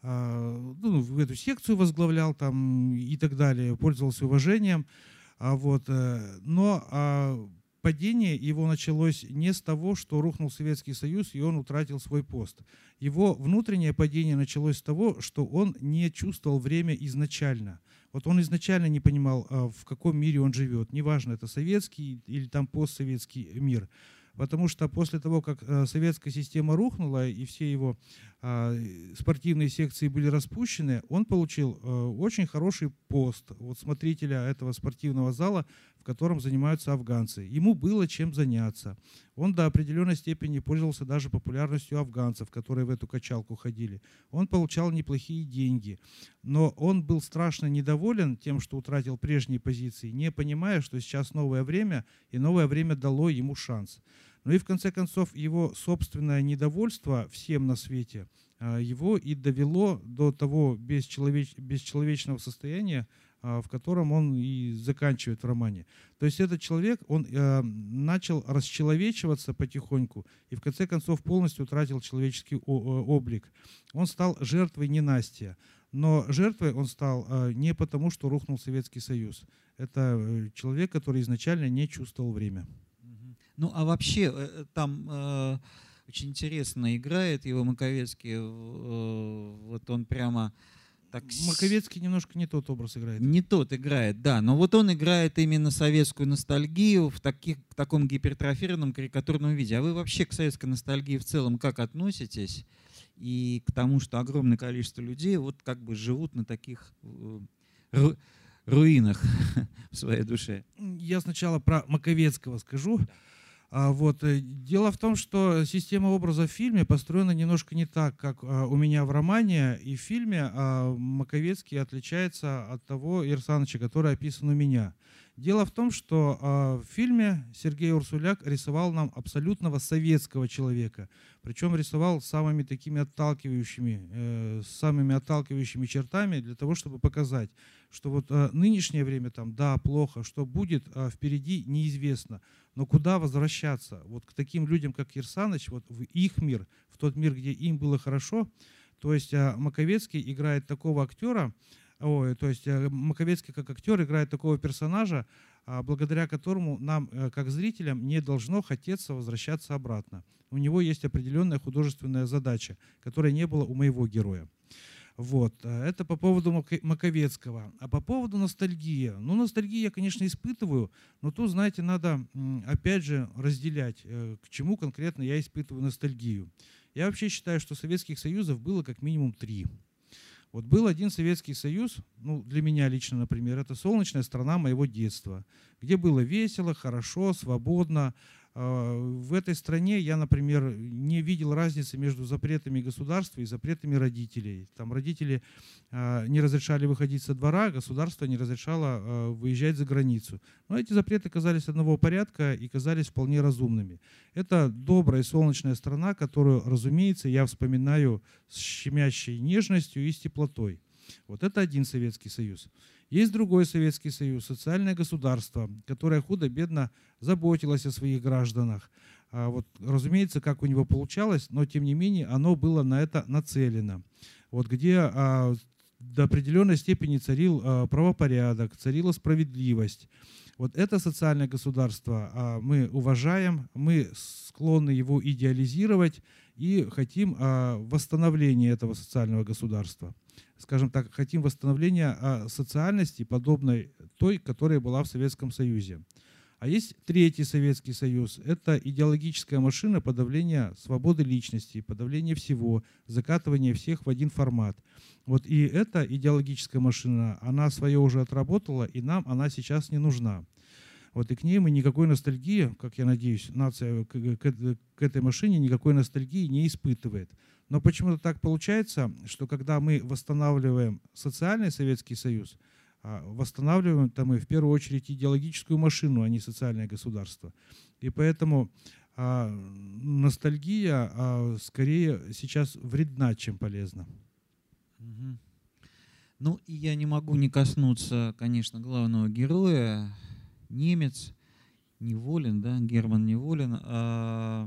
а, ну, в эту секцию возглавлял там, и так далее, пользовался уважением. А, вот, а, но а, падение его началось не с того, что рухнул Советский Союз и он утратил свой пост. Его внутреннее падение началось с того, что он не чувствовал время изначально. Вот он изначально не понимал, в каком мире он живет. Неважно, это советский или там постсоветский мир. Потому что после того, как советская система рухнула и все его спортивные секции были распущены, он получил очень хороший пост вот смотрителя этого спортивного зала, в котором занимаются афганцы. Ему было чем заняться. Он до определенной степени пользовался даже популярностью афганцев, которые в эту качалку ходили. Он получал неплохие деньги. Но он был страшно недоволен тем, что утратил прежние позиции, не понимая, что сейчас новое время, и новое время дало ему шанс. Ну и в конце концов его собственное недовольство всем на свете его и довело до того бесчеловеч... бесчеловечного состояния, в котором он и заканчивает в романе. То есть этот человек, он начал расчеловечиваться потихоньку и в конце концов полностью утратил человеческий облик. Он стал жертвой ненастья. Но жертвой он стал не потому, что рухнул Советский Союз. Это человек, который изначально не чувствовал время. Ну а вообще там э, очень интересно играет его Маковецкий, э, вот он прямо так… Маковецкий немножко не тот образ играет. Не тот играет, да, но вот он играет именно советскую ностальгию в, таких, в таком гипертрофированном карикатурном виде. А вы вообще к советской ностальгии в целом как относитесь и к тому, что огромное количество людей вот как бы живут на таких… Э, руинах в своей душе? Я сначала про Маковецкого скажу. Вот. Дело в том, что система образа в фильме построена немножко не так, как у меня в романе и в фильме. Маковецкий отличается от того Ирсаныча, который описан у меня. Дело в том, что в фильме Сергей Урсуляк рисовал нам абсолютного советского человека. Причем рисовал самыми такими отталкивающими, самыми отталкивающими чертами для того, чтобы показать, что вот нынешнее время там, да, плохо, что будет впереди, неизвестно. Но куда возвращаться? Вот к таким людям, как Ирсаныч, вот в их мир, в тот мир, где им было хорошо. То есть Маковецкий играет такого актера, Ой, то есть Маковецкий как актер играет такого персонажа, благодаря которому нам, как зрителям, не должно хотеться возвращаться обратно. У него есть определенная художественная задача, которой не было у моего героя. Вот. Это по поводу Маковецкого. А по поводу ностальгии. Ну, ностальгии я, конечно, испытываю, но тут, знаете, надо, опять же, разделять, к чему конкретно я испытываю ностальгию. Я вообще считаю, что Советских Союзов было как минимум три. Вот был один Советский Союз, ну, для меня лично, например, это солнечная страна моего детства, где было весело, хорошо, свободно. В этой стране я, например, не видел разницы между запретами государства и запретами родителей. Там родители не разрешали выходить со двора, государство не разрешало выезжать за границу. Но эти запреты казались одного порядка и казались вполне разумными. Это добрая солнечная страна, которую, разумеется, я вспоминаю с щемящей нежностью и с теплотой. Вот это один Советский Союз. Есть другой Советский Союз, социальное государство, которое худо-бедно заботилось о своих гражданах. А вот, разумеется, как у него получалось, но тем не менее оно было на это нацелено. Вот где а, до определенной степени царил а, правопорядок, царила справедливость. Вот это социальное государство а, мы уважаем, мы склонны его идеализировать и хотим а, восстановления этого социального государства. Скажем так, хотим восстановления социальности, подобной той, которая была в Советском Союзе. А есть третий Советский Союз. Это идеологическая машина подавления свободы личности, подавления всего, закатывания всех в один формат. Вот и эта идеологическая машина, она свое уже отработала, и нам она сейчас не нужна. Вот и к ней мы никакой ностальгии, как я надеюсь, нация к этой машине никакой ностальгии не испытывает. Но почему-то так получается, что когда мы восстанавливаем социальный Советский Союз, восстанавливаем-то мы в первую очередь идеологическую машину, а не социальное государство. И поэтому а, ностальгия а, скорее сейчас вредна, чем полезна. Угу. Ну, и я не могу не коснуться, конечно, главного героя. Немец, Неволин, да, Герман Неволин. А...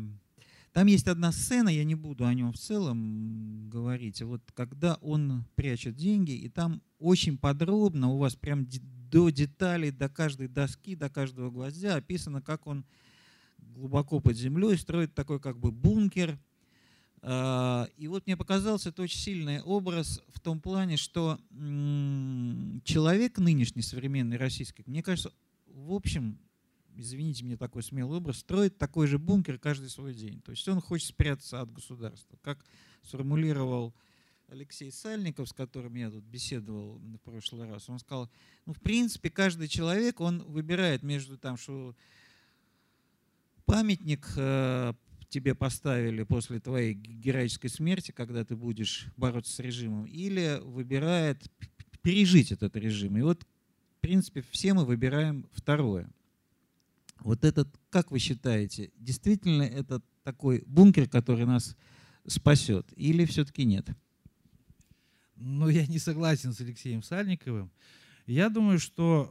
Там есть одна сцена, я не буду о нем в целом говорить, вот когда он прячет деньги, и там очень подробно у вас прям до деталей, до каждой доски, до каждого гвоздя описано, как он глубоко под землей строит такой как бы бункер. И вот мне показался это очень сильный образ в том плане, что человек нынешний, современный, российский, мне кажется, в общем... Извините мне такой смелый образ, строит такой же бункер каждый свой день. То есть он хочет спрятаться от государства. Как сформулировал Алексей Сальников, с которым я тут беседовал в прошлый раз, он сказал, ну, в принципе, каждый человек, он выбирает между там, что памятник э, тебе поставили после твоей героической смерти, когда ты будешь бороться с режимом, или выбирает пережить этот режим. И вот, в принципе, все мы выбираем второе. Вот этот, как вы считаете, действительно это такой бункер, который нас спасет, или все-таки нет? Ну, я не согласен с Алексеем Сальниковым. Я думаю, что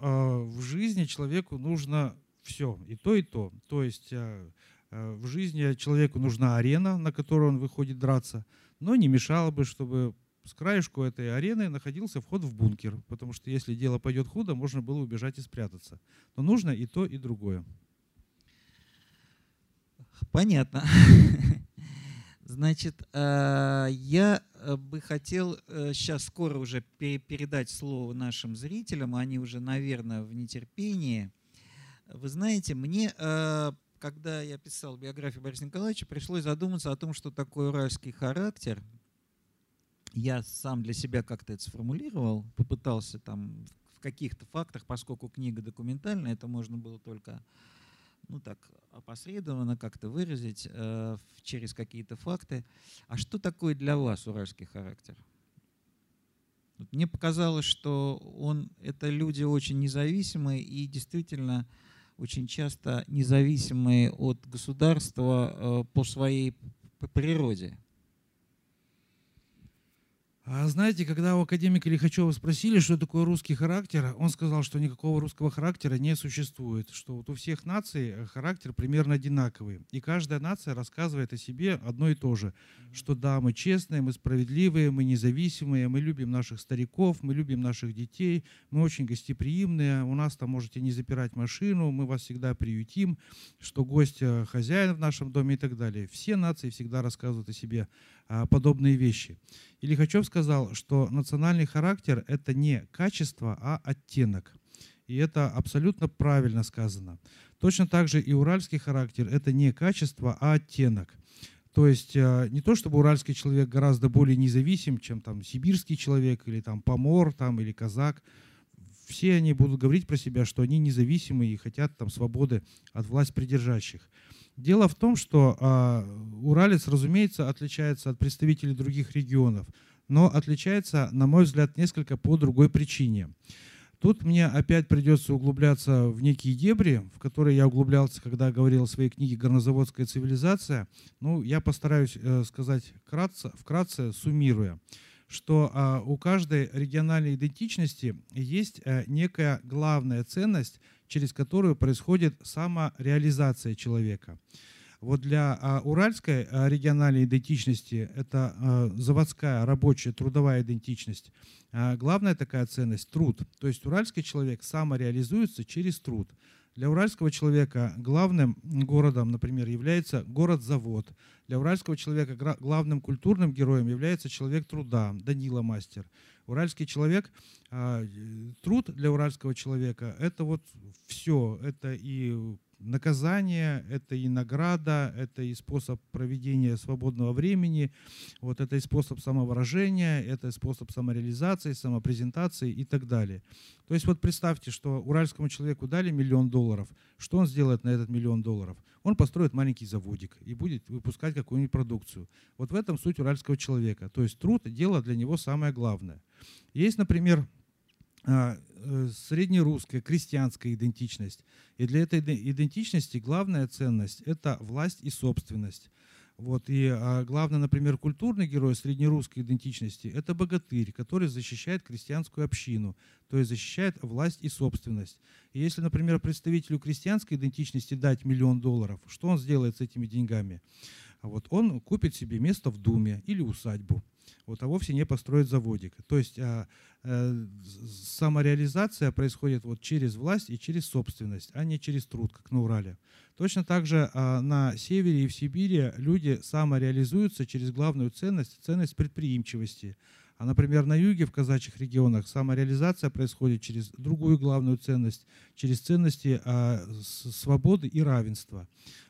э, в жизни человеку нужно все, и то, и то. То есть э, э, в жизни человеку нужна арена, на которую он выходит драться, но не мешало бы, чтобы с краешку этой арены находился вход в бункер, потому что если дело пойдет худо, можно было убежать и спрятаться. Но нужно и то, и другое. Понятно. Значит, я бы хотел сейчас скоро уже передать слово нашим зрителям, они уже, наверное, в нетерпении. Вы знаете, мне, когда я писал биографию Бориса Николаевича, пришлось задуматься о том, что такое уральский характер. Я сам для себя как-то это сформулировал, попытался там в каких-то фактах, поскольку книга документальная, это можно было только, ну так, опосредованно как-то выразить э, через какие-то факты. А что такое для вас уральский характер? Вот мне показалось, что он, это люди очень независимые и действительно очень часто независимые от государства э, по своей по природе. Знаете, когда у академика Лихачева спросили, что такое русский характер, он сказал, что никакого русского характера не существует, что вот у всех наций характер примерно одинаковый. И каждая нация рассказывает о себе одно и то же, что да, мы честные, мы справедливые, мы независимые, мы любим наших стариков, мы любим наших детей, мы очень гостеприимные, у нас там можете не запирать машину, мы вас всегда приютим, что гость хозяин в нашем доме и так далее. Все нации всегда рассказывают о себе подобные вещи. И Лихачев сказал, что национальный характер – это не качество, а оттенок. И это абсолютно правильно сказано. Точно так же и уральский характер – это не качество, а оттенок. То есть не то, чтобы уральский человек гораздо более независим, чем там сибирский человек, или там помор, там, или казак. Все они будут говорить про себя, что они независимы и хотят там свободы от власть придержащих. Дело в том, что э, уралец, разумеется, отличается от представителей других регионов, но отличается, на мой взгляд, несколько по другой причине. Тут мне опять придется углубляться в некие дебри, в которые я углублялся, когда говорил в своей книге «Горнозаводская цивилизация». Ну, я постараюсь э, сказать вкратце, вкратце, суммируя, что э, у каждой региональной идентичности есть э, некая главная ценность, через которую происходит самореализация человека. Вот для а, уральской а, региональной идентичности, это а, заводская, рабочая, трудовая идентичность, а, главная такая ценность – труд. То есть уральский человек самореализуется через труд. Для уральского человека главным городом, например, является город-завод. Для уральского человека главным культурным героем является человек труда, Данила Мастер. Уральский человек, труд для уральского человека – это вот все. Это и наказание, это и награда, это и способ проведения свободного времени, вот это и способ самовыражения, это и способ самореализации, самопрезентации и так далее. То есть вот представьте, что уральскому человеку дали миллион долларов. Что он сделает на этот миллион долларов? Он построит маленький заводик и будет выпускать какую-нибудь продукцию. Вот в этом суть уральского человека. То есть труд – дело для него самое главное. Есть, например, среднерусская, крестьянская идентичность. И для этой идентичности главная ценность – это власть и собственность. Вот. И а, главный, например, культурный герой среднерусской идентичности – это богатырь, который защищает крестьянскую общину, то есть защищает власть и собственность. И если, например, представителю крестьянской идентичности дать миллион долларов, что он сделает с этими деньгами? Вот. Он купит себе место в Думе или усадьбу, вот, а вовсе не построит заводик. То есть а, а, самореализация происходит вот через власть и через собственность, а не через труд, как на Урале. Точно так же а, на севере и в Сибири люди самореализуются через главную ценность, ценность предприимчивости. А, например, на юге, в казачьих регионах, самореализация происходит через другую главную ценность, через ценности а, свободы и равенства.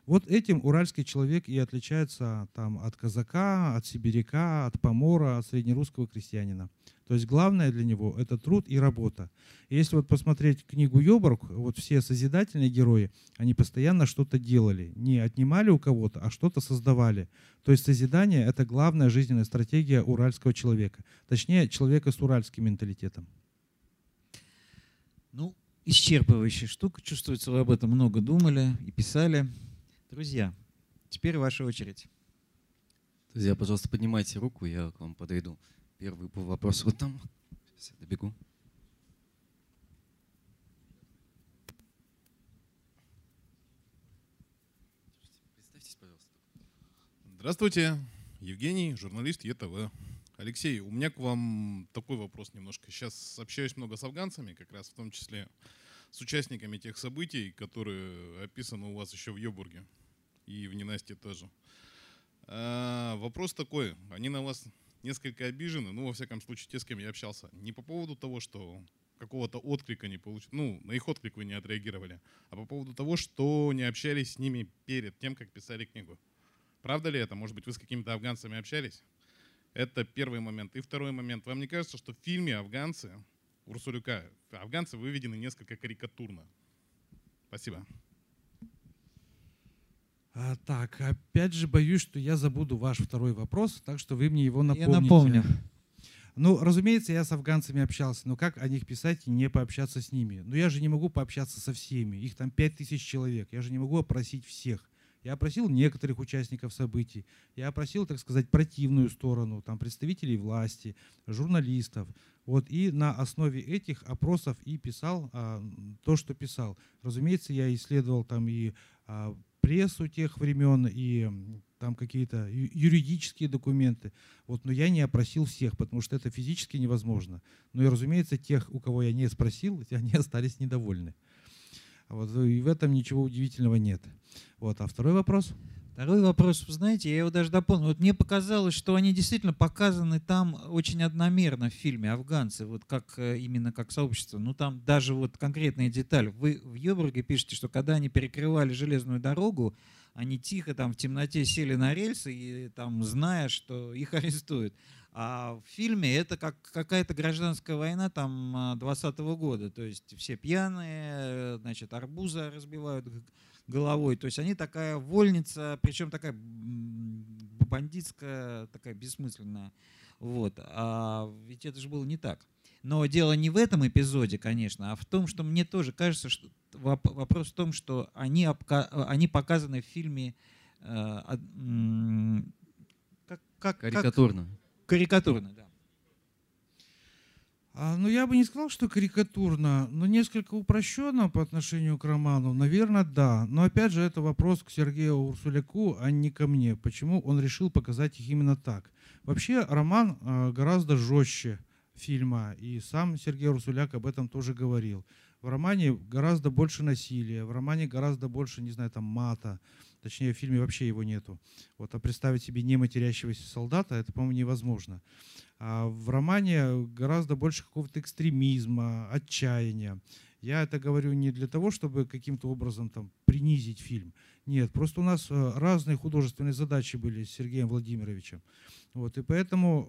Вот этим уральский человек и отличается там, от казака, от сибиряка, от помора, от среднерусского крестьянина. То есть главное для него – это труд и работа. И если вот посмотреть книгу «Ёбург», вот все созидательные герои, они постоянно что-то делали. Не отнимали у кого-то, а что-то создавали. То есть созидание – это главная жизненная стратегия уральского человека. Точнее, человека с уральским менталитетом. Ну, исчерпывающая штука. Чувствуется, вы об этом много думали и писали. Друзья, теперь ваша очередь. Друзья, пожалуйста, поднимайте руку, я к вам подойду. Первый был вопрос вот там. Сейчас я добегу. Представьтесь, пожалуйста. Здравствуйте, Евгений, журналист ЕТВ. Алексей, у меня к вам такой вопрос немножко. Сейчас общаюсь много с афганцами, как раз в том числе с участниками тех событий, которые описаны у вас еще в Ёбурге и в Ненастье тоже. А, вопрос такой. Они на вас несколько обижены, ну, во всяком случае, те, с кем я общался. Не по поводу того, что какого-то отклика не получили, ну, на их отклик вы не отреагировали, а по поводу того, что не общались с ними перед тем, как писали книгу. Правда ли это? Может быть, вы с какими-то афганцами общались? Это первый момент. И второй момент. Вам не кажется, что в фильме «Афганцы» Урсуляка афганцы выведены несколько карикатурно? Спасибо. А, так, опять же боюсь, что я забуду ваш второй вопрос, так что вы мне его напомните. Я напомню. Ну, разумеется, я с афганцами общался, но как о них писать и не пообщаться с ними? Но я же не могу пообщаться со всеми, их там пять тысяч человек, я же не могу опросить всех. Я опросил некоторых участников событий, я опросил, так сказать, противную сторону, там, представителей власти, журналистов. Вот, и на основе этих опросов и писал а, то, что писал. Разумеется, я исследовал там и а, прессу тех времен, и там какие-то юридические документы. Вот, но я не опросил всех, потому что это физически невозможно. Но и, разумеется, тех, у кого я не спросил, они остались недовольны. Вот, и в этом ничего удивительного нет. Вот, а второй вопрос? Второй вопрос, вы знаете, я его даже дополню. Вот мне показалось, что они действительно показаны там очень одномерно в фильме «Афганцы», вот как именно как сообщество. Ну там даже вот конкретные детали. Вы в Йобурге пишете, что когда они перекрывали железную дорогу, они тихо там в темноте сели на рельсы, и, там, зная, что их арестуют. А в фильме это как какая-то гражданская война там двадцатого года. То есть все пьяные, значит, арбузы разбивают головой. То есть они такая вольница, причем такая бандитская, такая бессмысленная. Вот. А ведь это же было не так. Но дело не в этом эпизоде, конечно, а в том, что мне тоже кажется, что вопрос в том, что они, обка... они показаны в фильме э, э, как, как, карикатурно. Как... Карикатурно, да. А, ну, я бы не сказал, что карикатурно, но несколько упрощенно по отношению к роману, наверное, да. Но опять же, это вопрос к Сергею Урсуляку, а не ко мне. Почему он решил показать их именно так? Вообще, роман э, гораздо жестче фильма, и сам Сергей Урсуляк об этом тоже говорил. В романе гораздо больше насилия, в романе гораздо больше, не знаю, там мата, точнее в фильме вообще его нету. Вот, а представить себе не матерящегося солдата, это, по-моему, невозможно. А в романе гораздо больше какого-то экстремизма, отчаяния. Я это говорю не для того, чтобы каким-то образом там принизить фильм. Нет, просто у нас разные художественные задачи были с Сергеем Владимировичем. Вот, и поэтому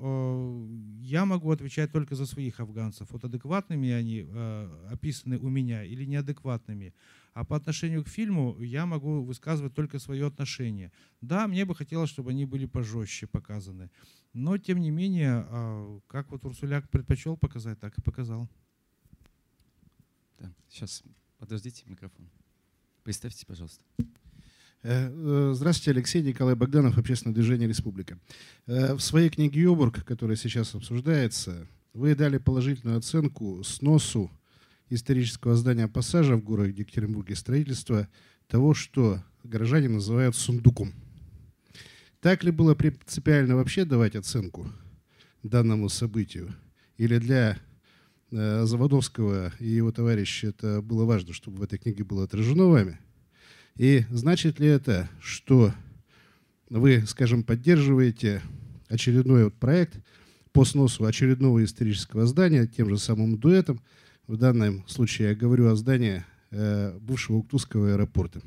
э, я могу отвечать только за своих афганцев. Вот адекватными они э, описаны у меня или неадекватными. А по отношению к фильму я могу высказывать только свое отношение. Да, мне бы хотелось, чтобы они были пожестче показаны. Но, тем не менее, э, как вот Урсуляк предпочел показать, так и показал. Да, сейчас, подождите микрофон. Представьте, пожалуйста. Здравствуйте, Алексей, Николай Богданов, Общественное движение «Республика». В своей книге «Йобург», которая сейчас обсуждается, вы дали положительную оценку сносу исторического здания пассажа в городе Екатеринбурге, строительства того, что горожане называют сундуком. Так ли было принципиально вообще давать оценку данному событию? Или для Заводовского и его товарища это было важно, чтобы в этой книге было отражено вами? И значит ли это, что вы, скажем, поддерживаете очередной вот проект по сносу очередного исторического здания тем же самым дуэтом? В данном случае я говорю о здании э, бывшего Уктузского аэропорта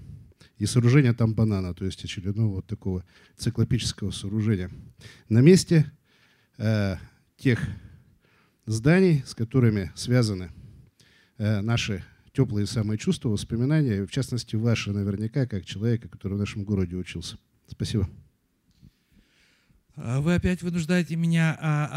и сооружения там «Банана», то есть очередного вот такого циклопического сооружения на месте э, тех зданий, с которыми связаны э, наши теплые самые чувства, воспоминания, и в частности, ваши наверняка, как человека, который в нашем городе учился. Спасибо. Вы опять вынуждаете меня а,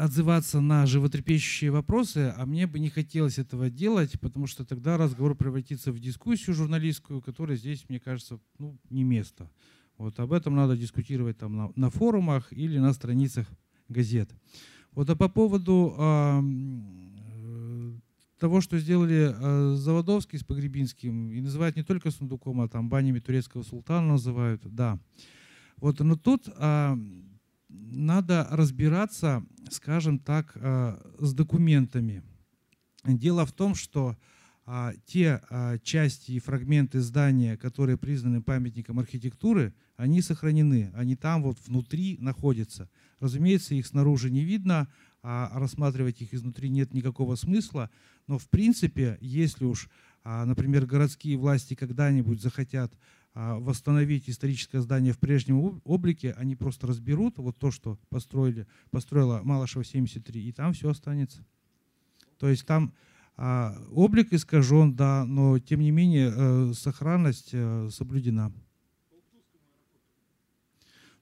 а, отзываться на животрепещущие вопросы, а мне бы не хотелось этого делать, потому что тогда разговор превратится в дискуссию журналистскую, которая здесь, мне кажется, ну, не место. Вот об этом надо дискутировать там на, на форумах или на страницах газет. Вот, а по поводу а, того, что сделали Заводовский с Погребинским, и называют не только сундуком, а там банями турецкого султана называют, да. Вот, но тут а, надо разбираться, скажем так, а, с документами. Дело в том, что а, те а, части и фрагменты здания, которые признаны памятником архитектуры, они сохранены, они там вот внутри находятся. Разумеется, их снаружи не видно, а рассматривать их изнутри нет никакого смысла. Но в принципе, если уж, например, городские власти когда-нибудь захотят восстановить историческое здание в прежнем облике, они просто разберут вот то, что построили, построила Малышева семьдесят три, и там все останется. То есть там облик искажен, да, но тем не менее сохранность соблюдена.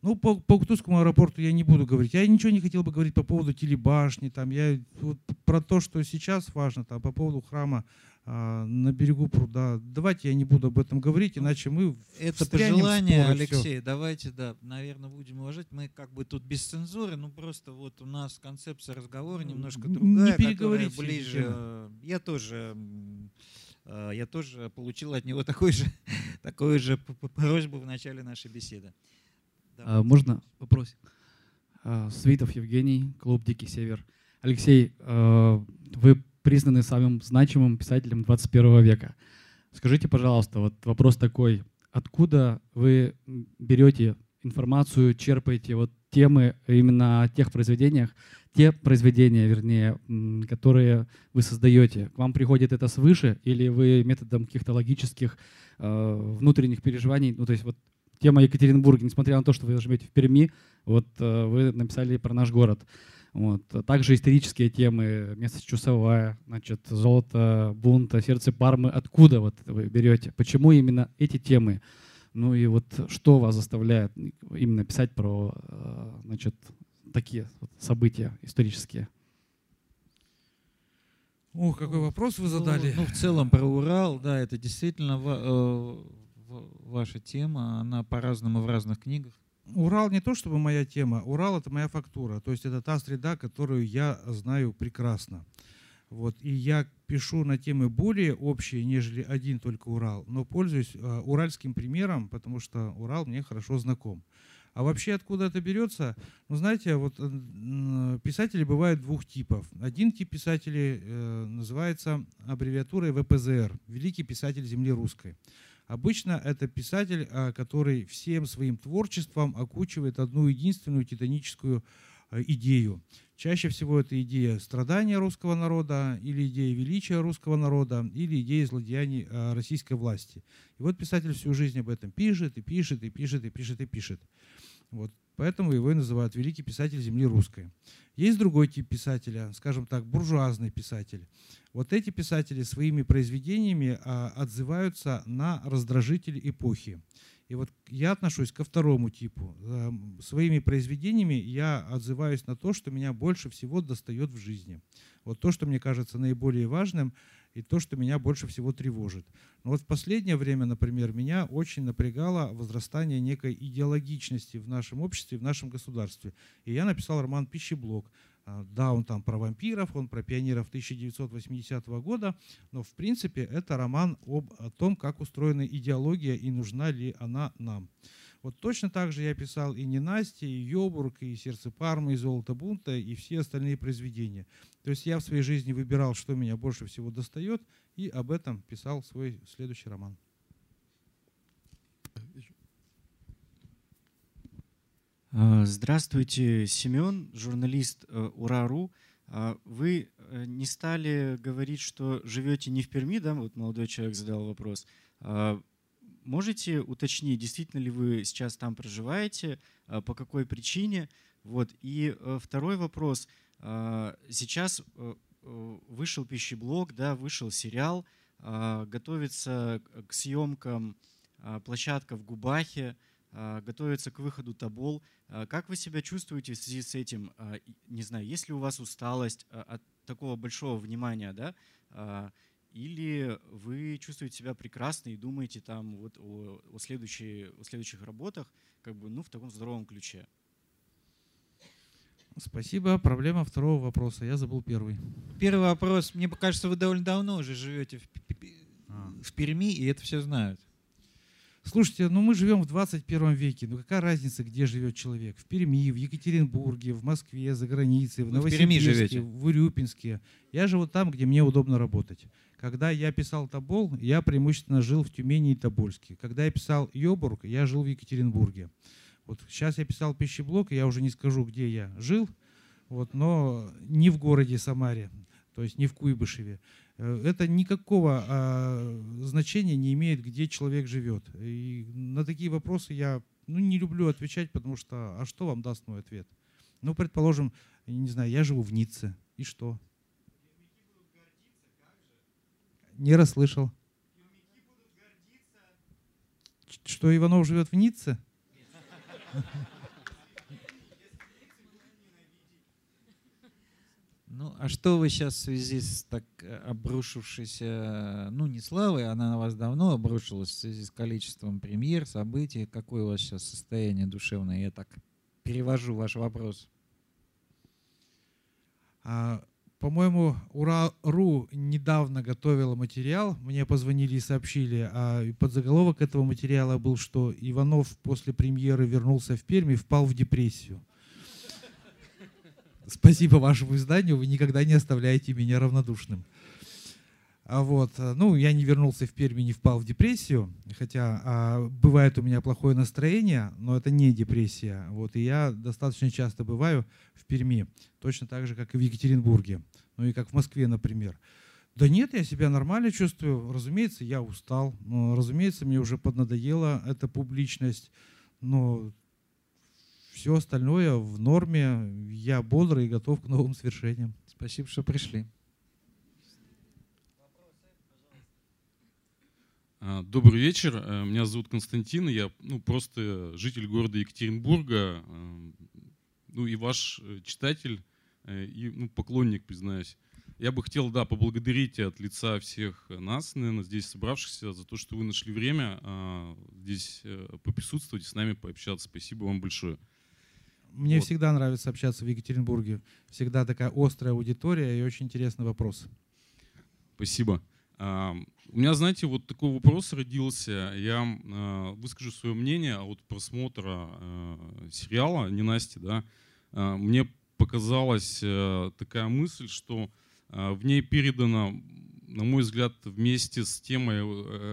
Ну, по, по Уктузскому аэропорту я не буду говорить. Я ничего не хотел бы говорить по поводу телебашни. Там, я, вот, про то, что сейчас важно, там, по поводу храма э, на берегу пруда. Давайте я не буду об этом говорить, иначе мы это пожелание, Алексей, все. Давайте, да, наверное, будем уважать. Мы как бы тут без цензуры, ну просто вот у нас концепция разговора немножко другая, не которая ближе. Я тоже... Я тоже получил от него такую же, такую же просьбу в начале нашей беседы. Да. Можно вопрос? Свитов Евгений, клуб «Дикий Север». Алексей, вы признаны самым значимым писателем двадцать первого века. Скажите, пожалуйста, вот вопрос такой. откуда вы берете информацию, черпаете вот темы именно о тех произведениях, те произведения, вернее, которые вы создаете? К вам приходит это свыше или вы методом каких-то логических э, внутренних переживаний? Ну, то есть вот тема Екатеринбурга, несмотря на то, что вы живете в Перми, вот э, вы написали про наш город. Вот. А также исторические темы, местность часовая, значит, золото, бунт, сердце Пармы. Откуда вот вы берете? Почему именно эти темы? Ну и вот что вас заставляет именно писать про, значит, такие вот события исторические? О, какой вопрос вы задали. Ну, ну, в целом про Урал, да, это действительно ваша тема, она по-разному в разных книгах. Урал не то чтобы моя тема, Урал — это моя фактура, то есть это та среда, которую я знаю прекрасно. Вот. И я пишу на темы более общие, нежели один только Урал, но пользуюсь э, уральским примером, потому что Урал мне хорошо знаком. А вообще откуда это берется? Ну, знаете, вот э, писатели бывают двух типов. Один тип писателей э, называется аббревиатурой вэ пэ зэ эр, «Великий писатель земли русской». Обычно это писатель, э, который всем своим творчеством окучивает одну единственную титаническую э, идею. Чаще всего это идея страдания русского народа, или идея величия русского народа, или идея злодеяний российской власти. И вот писатель всю жизнь об этом пишет, и пишет, и пишет, и пишет, и пишет. Вот. Поэтому его и называют «Великий писатель земли русской». Есть другой тип писателя, скажем так, буржуазный писатель. Вот эти писатели своими произведениями отзываются на раздражители эпохи. И вот я отношусь ко второму типу. Своими произведениями я отзываюсь на то, что меня больше всего достает в жизни. Вот то, что мне кажется наиболее важным, и то, что меня больше всего тревожит. Но вот в последнее время, например, меня очень напрягало возрастание некой идеологичности в нашем обществе, в нашем государстве. И я написал роман «Пищеблок». Да, он там про вампиров, он про пионеров тысяча девятьсот восьмидесятого года, но в принципе это роман об, о том, как устроена идеология и нужна ли она нам. Вот точно так же я писал и «Ненастье», и «Йобург», и «Сердце Пармы», и «Золото бунта», и все остальные произведения. То есть я в своей жизни выбирал, что меня больше всего достает, и об этом писал свой следующий роман. Здравствуйте, Семен, журналист «Ура.ру». Вы не стали говорить, что живете не в Перми, да? Вот молодой человек задал вопрос. Можете уточнить, действительно ли вы сейчас там проживаете, по какой причине? Вот. И второй вопрос. Сейчас вышел «Пищеблок», да, вышел сериал, готовится к съемкам площадка в Губахе, готовится к выходу «Тобол». Как вы себя чувствуете в связи с этим? Не знаю, есть ли у вас усталость от такого большого внимания, да? Или вы чувствуете себя прекрасно и думаете там вот о, о, следующей, о следующих работах, как бы, ну, в таком здоровом ключе? Спасибо. Проблема второго вопроса. Я забыл первый. Первый вопрос. Мне кажется, вы довольно давно уже живете в, а. в Перми, и это все знают. Слушайте, ну мы живем в двадцать первом веке. Ну какая разница, где живет человек? В Перми, в Екатеринбурге, в Москве, за границей, в Новосибирске, в Урюпинске. Я живу там, где мне удобно работать. Когда я писал «Тобол», я преимущественно жил в Тюмени и Тобольске. Когда я писал «Йобург», я жил в Екатеринбурге. Вот сейчас я писал «Пищеблок», и я уже не скажу, где я жил, вот, но не в городе Самаре, то есть не в Куйбышеве. Это никакого а, значения не имеет, где человек живет. И на такие вопросы я ну, не люблю отвечать, потому что а что вам даст мой ответ? Ну, предположим, не знаю, я живу в Ницце. И что? Не расслышал. Что Иванов живет в Ницце? Ну, а что вы сейчас в связи с так обрушившейся, ну, не славой, она на вас давно обрушилась, в связи с количеством премьер, событий? Какое у вас сейчас состояние душевное? Я так перевожу ваш вопрос. А, по-моему, «Ура.ру» недавно готовила материал. Мне позвонили и сообщили, а подзаголовок этого материала был, что Иванов после премьеры вернулся в Пермь и впал в депрессию. Спасибо вашему изданию, вы никогда не оставляете меня равнодушным. Вот. Ну, я не вернулся в Перми, не впал в депрессию, хотя а, бывает у меня плохое настроение, но это не депрессия. Вот. И я достаточно часто бываю в Перми, точно так же, как и в Екатеринбурге, ну и как в Москве, например. Да нет, я себя нормально чувствую. Разумеется, я устал. Но, разумеется, мне уже поднадоела эта публичность. Но все остальное в норме. Я бодрый и готов к новым свершениям. Спасибо, что пришли. Добрый вечер. Меня зовут Константин. Я ну, просто житель города Екатеринбурга. Ну и ваш читатель, и ну, поклонник, признаюсь. Я бы хотел, да, поблагодарить от лица всех нас, наверное, здесь собравшихся, за то, что вы нашли время здесь поприсутствовать и с нами пообщаться. Спасибо вам большое. Мне вот. Всегда нравится общаться в Екатеринбурге. Всегда такая острая аудитория и очень интересный вопрос. Спасибо. У меня, знаете, вот такой вопрос родился. Я выскажу свое мнение от просмотра сериала «Ненастье». Да, мне показалась такая мысль, что в ней передано, на мой взгляд, вместе с темой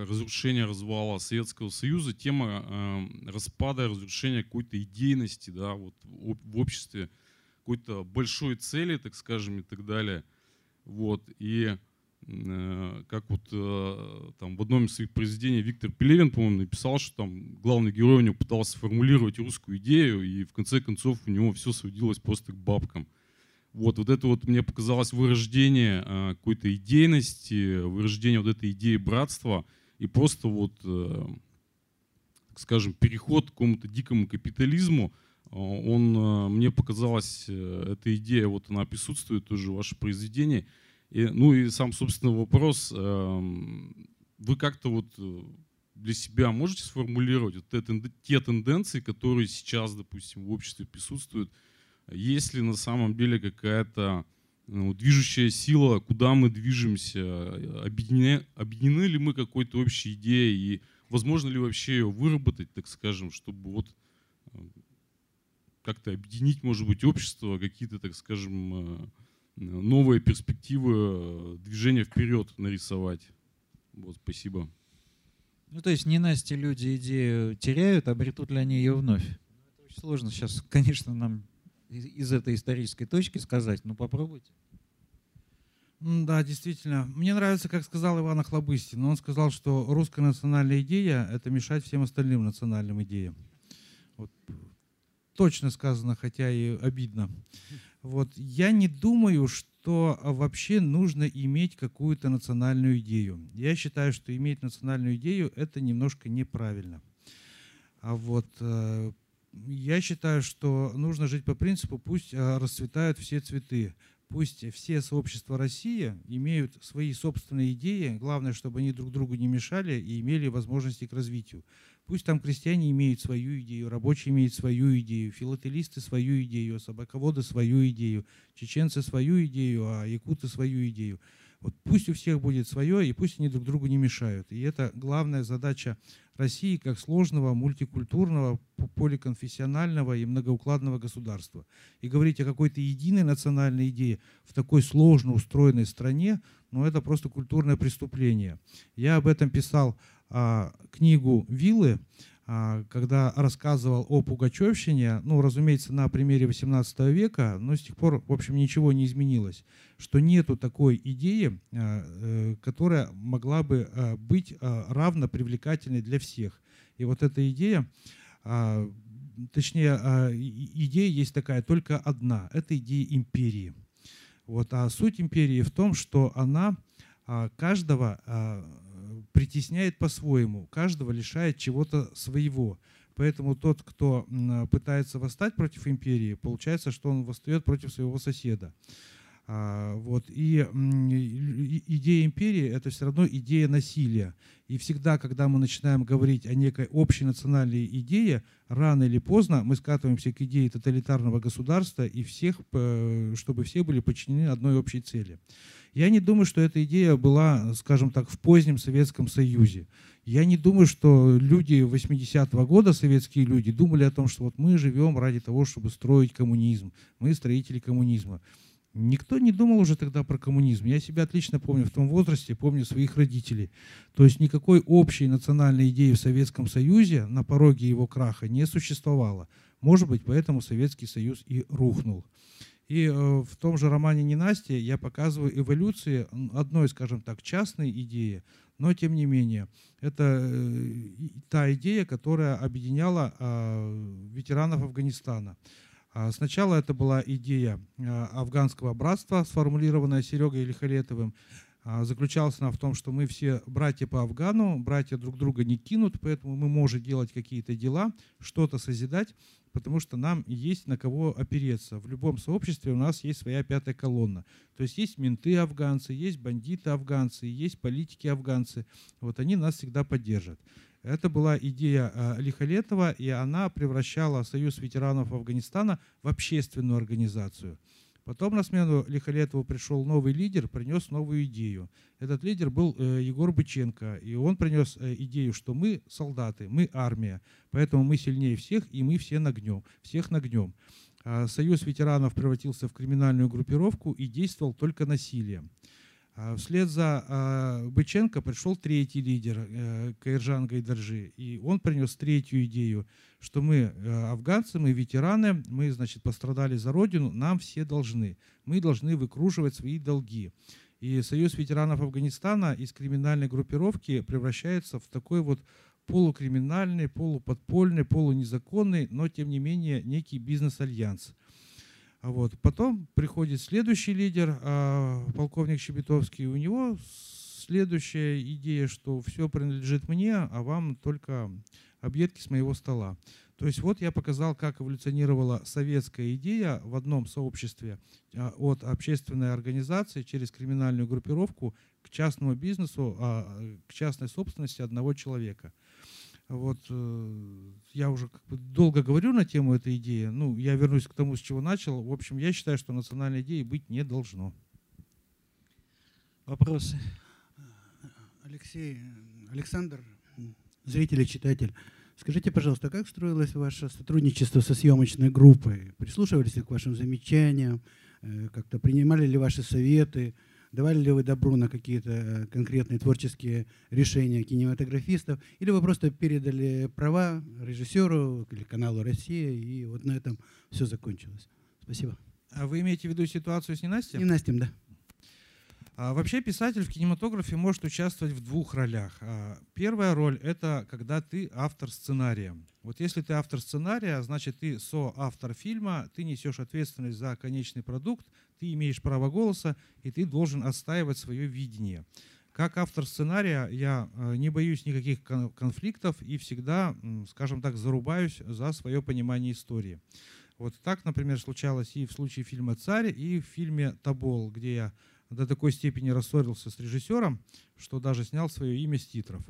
разрушения, развала Советского Союза, тема распада, разрушения какой-то идейности, да, вот в обществе, какой-то большой цели, так скажем, и так далее. Вот. И как вот там в одном из своих произведений Виктор Пелевин, по-моему, написал, что там главный герой у него пытался сформулировать русскую идею, и в конце концов у него все сводилось просто к бабкам. Вот, вот это вот мне показалось вырождение какой-то идейности, вырождение вот этой идеи братства и просто вот, так скажем, переход к какому-то дикому капитализму. Он, мне показалось, эта идея, вот она присутствует тоже в вашем произведении. И, ну и сам, собственно, вопрос. Вы как-то вот для себя можете сформулировать вот те тенденции, которые сейчас, допустим, в обществе присутствуют? Есть ли на самом деле какая-то ну, движущая сила, куда мы движемся? Объединены, объединены ли мы какой-то общей идеей? И возможно ли вообще ее выработать, так скажем, чтобы вот как-то объединить, может быть, общество, какие-то, так скажем, новые перспективы движения вперед нарисовать. Вот, спасибо. Ну, то есть ненастье люди идею теряют, обретут ли они ее вновь? Это очень сложно сейчас, конечно, нам из этой исторической точки сказать, но попробуйте. Да, действительно. Мне нравится, как сказал Иван Охлобыстин. Он сказал, что русская национальная идея — это мешать всем остальным национальным идеям. Вот. Точно сказано, хотя и обидно. Вот. Я не думаю, что вообще нужно иметь какую-то национальную идею. Я считаю, что иметь национальную идею — это немножко неправильно. А вот, э, я считаю, что нужно жить по принципу «пусть расцветают все цветы». Пусть все сообщества России имеют свои собственные идеи, главное, чтобы они друг другу не мешали и имели возможности к развитию. Пусть там крестьяне имеют свою идею, рабочие имеют свою идею, филателисты свою идею, собаководы свою идею, чеченцы свою идею, а якуты свою идею. Вот пусть у всех будет свое, и пусть они друг другу не мешают. И это главная задача России как сложного, мультикультурного, поликонфессионального и многоукладного государства. И говорить о какой-то единой национальной идее в такой сложно устроенной стране, ну это просто культурное преступление. Я об этом писал а, книгу «Вилы», а, когда рассказывал о пугачевщине, ну, разумеется, на примере восемнадцатого века, но с тех пор, в общем, ничего не изменилось, что нету такой идеи, которая могла бы быть равно привлекательной для всех. И вот эта идея, точнее, идея есть такая только одна, это идея империи. Вот, а суть империи в том, что она каждого притесняет по-своему, каждого лишает чего-то своего. Поэтому тот, кто пытается восстать против империи, получается, что он восстает против своего соседа. Вот. И идея империи — это все равно идея насилия. И всегда, когда мы начинаем говорить о некой общей национальной идее, рано или поздно мы скатываемся к идее тоталитарного государства, и всех, чтобы все были подчинены одной общей цели. Я не думаю, что эта идея была, скажем так, в позднем Советском Союзе. Я не думаю, что люди восьмидесятого года, советские люди, думали о том, что вот мы живем ради того, чтобы строить коммунизм, мы строители коммунизма. Никто не думал уже тогда про коммунизм. Я себя отлично помню в том возрасте, помню своих родителей. То есть никакой общей национальной идеи в Советском Союзе на пороге его краха не существовало. Может быть, поэтому Советский Союз и рухнул. И в том же романе «Ненастье» я показываю эволюции одной, скажем так, частной идеи, но тем не менее. Это та идея, которая объединяла ветеранов Афганистана. Сначала это была идея афганского братства, сформулированная Серегой Лихолетовым. Заключалась она в том, что мы все братья по Афгану, братья друг друга не кинут, поэтому мы можем делать какие-то дела, что-то созидать, потому что нам есть на кого опереться. В любом сообществе у нас есть своя пятая колонна. То есть есть менты афганцы, есть бандиты афганцы, есть политики афганцы. Вот они нас всегда поддержат. Это была идея Лихолетова, и она превращала Союз ветеранов Афганистана в общественную организацию. Потом на смену Лихолетову пришел новый лидер, принес новую идею. Этот лидер был Егор Быченко, и он принес идею, что мы солдаты, мы армия, поэтому мы сильнее всех, и мы все нагнем, всех нагнем. Союз ветеранов превратился в криминальную группировку и действовал только насилием. Вслед за Быченко пришел третий лидер Каиржан Гайдаржи, и он принес третью идею, что мы афганцы, мы ветераны, мы, значит, пострадали за родину, нам все должны, мы должны выкруживать свои долги. И Союз ветеранов Афганистана из криминальной группировки превращается в такой вот полукриминальный, полуподпольный, полунезаконный, но тем не менее некий бизнес-альянс. Вот. Потом приходит следующий лидер, полковник Щебетовский, у него следующая идея, что все принадлежит мне, а вам только объедки с моего стола. То есть вот я показал, как эволюционировала советская идея в одном сообществе от общественной организации через криминальную группировку к частному бизнесу, к частной собственности одного человека. Вот я уже как бы долго говорю на тему этой идеи. Ну, я вернусь к тому, с чего начал. В общем, я считаю, что национальной идеи быть не должно. Вопросы? Алексей, Александр, зритель и читатель, скажите, пожалуйста, как строилось ваше сотрудничество со съемочной группой? Прислушивались ли к вашим замечаниям? Как-то принимали ли ваши советы? Давали ли вы добро на какие-то конкретные творческие решения кинематографистов? Или вы просто передали права режиссеру или каналу «Россия», и вот на этом все закончилось? Спасибо. А вы имеете в виду ситуацию с Ненастьем? Ненастьем, да. А вообще писатель в кинематографе может участвовать в двух ролях. Первая роль – это когда ты автор сценария. Вот если ты автор сценария, значит, ты соавтор фильма, ты несешь ответственность за конечный продукт, ты имеешь право голоса, и ты должен отстаивать свое видение. Как автор сценария я не боюсь никаких конфликтов и всегда, скажем так, зарубаюсь за свое понимание истории. Вот так, например, случалось и в случае фильма «Царь», и в фильме «Тобол», где я до такой степени рассорился с режиссером, что даже снял свое имя с титров.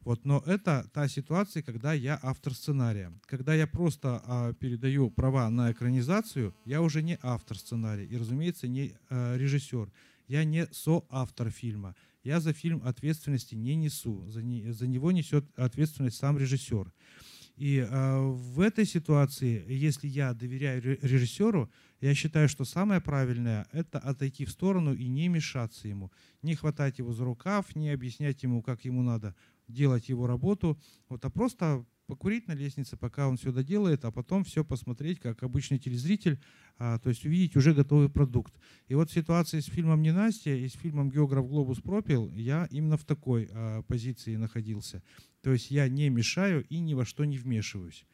Вот. Но это та ситуация, когда я автор сценария. Когда я просто а, передаю права на экранизацию, я уже не автор сценария и, разумеется, не а, режиссер. Я не соавтор фильма. Я за фильм ответственности не несу. За, не, за него несет ответственность сам режиссер. И а, в этой ситуации, если я доверяю режиссеру, я считаю, что самое правильное – это отойти в сторону и не мешаться ему, не хватать его за рукав, не объяснять ему, как ему надо делать его работу, вот, а просто покурить на лестнице, пока он все доделает, а потом все посмотреть, как обычный телезритель, а, то есть увидеть уже готовый продукт. И вот в ситуации с фильмом «Ненастье» и с фильмом «Географ глобус пропил» я именно в такой а, позиции находился. То есть я не мешаю и ни во что не вмешиваюсь.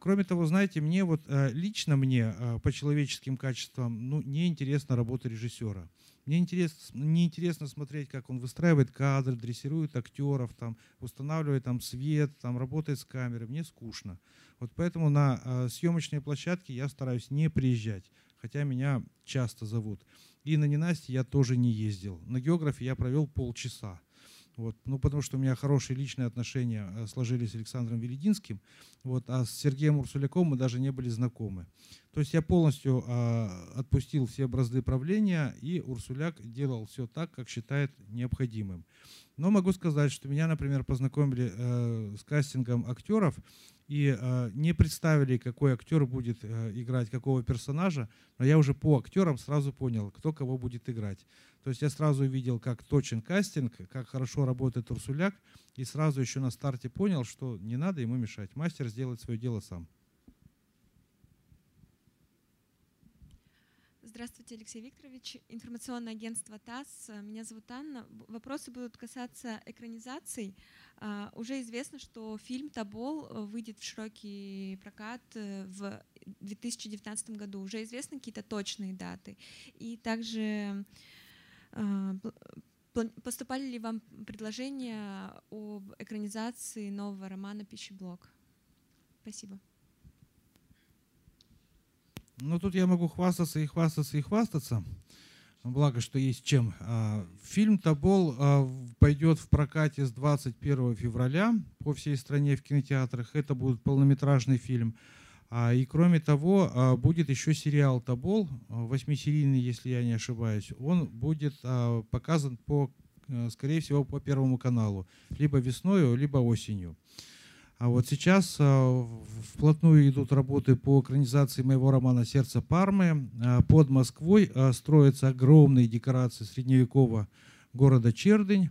Кроме того, знаете, мне вот лично мне по человеческим качествам ну, не интересна работа режиссера. Мне интересно, не интересно смотреть, как он выстраивает кадры, дрессирует актеров, там, устанавливает там, свет, там, работает с камерой. Мне скучно. Вот поэтому на съемочные площадки я стараюсь не приезжать, хотя меня часто зовут. И на «Ненастье» я тоже не ездил. На «Географе» я провел полчаса. Вот. Ну, потому что у меня хорошие личные отношения сложились с Александром Велединским, вот, а с Сергеем Урсуляком мы даже не были знакомы. То есть я полностью а, отпустил все бразды правления, и Урсуляк делал все так, как считает необходимым. Но могу сказать, что меня, например, познакомили э, с кастингом актеров и э, не представили, какой актер будет э, играть какого персонажа, но я уже по актерам сразу понял, кто кого будет играть. То есть я сразу увидел, как точен кастинг, как хорошо работает Урсуляк, и сразу еще на старте понял, что не надо ему мешать. Мастер сделает свое дело сам. Здравствуйте, Алексей Викторович. Информационное агентство ТАСС. Меня зовут Анна. Вопросы будут касаться экранизаций. Уже известно, что фильм «Тобол» выйдет в широкий прокат в две тысячи девятнадцатом году. Уже известны какие-то точные даты. И также поступали ли вам предложения об экранизации нового романа «Пищеблок»? Спасибо. Ну, тут я могу хвастаться и хвастаться и хвастаться. Благо, что есть чем. Фильм «Тобол» пойдет в прокате с двадцать первого февраля по всей стране в кинотеатрах. Это будет полнометражный фильм. И кроме того, будет еще сериал «Тобол», восьмисерийный, если я не ошибаюсь. Он будет показан, по, скорее всего, по Первому каналу. Либо весной, либо осенью. А вот сейчас вплотную идут работы по экранизации моего романа «Сердце Пармы». Под Москвой строятся огромные декорации средневекового города Чердынь.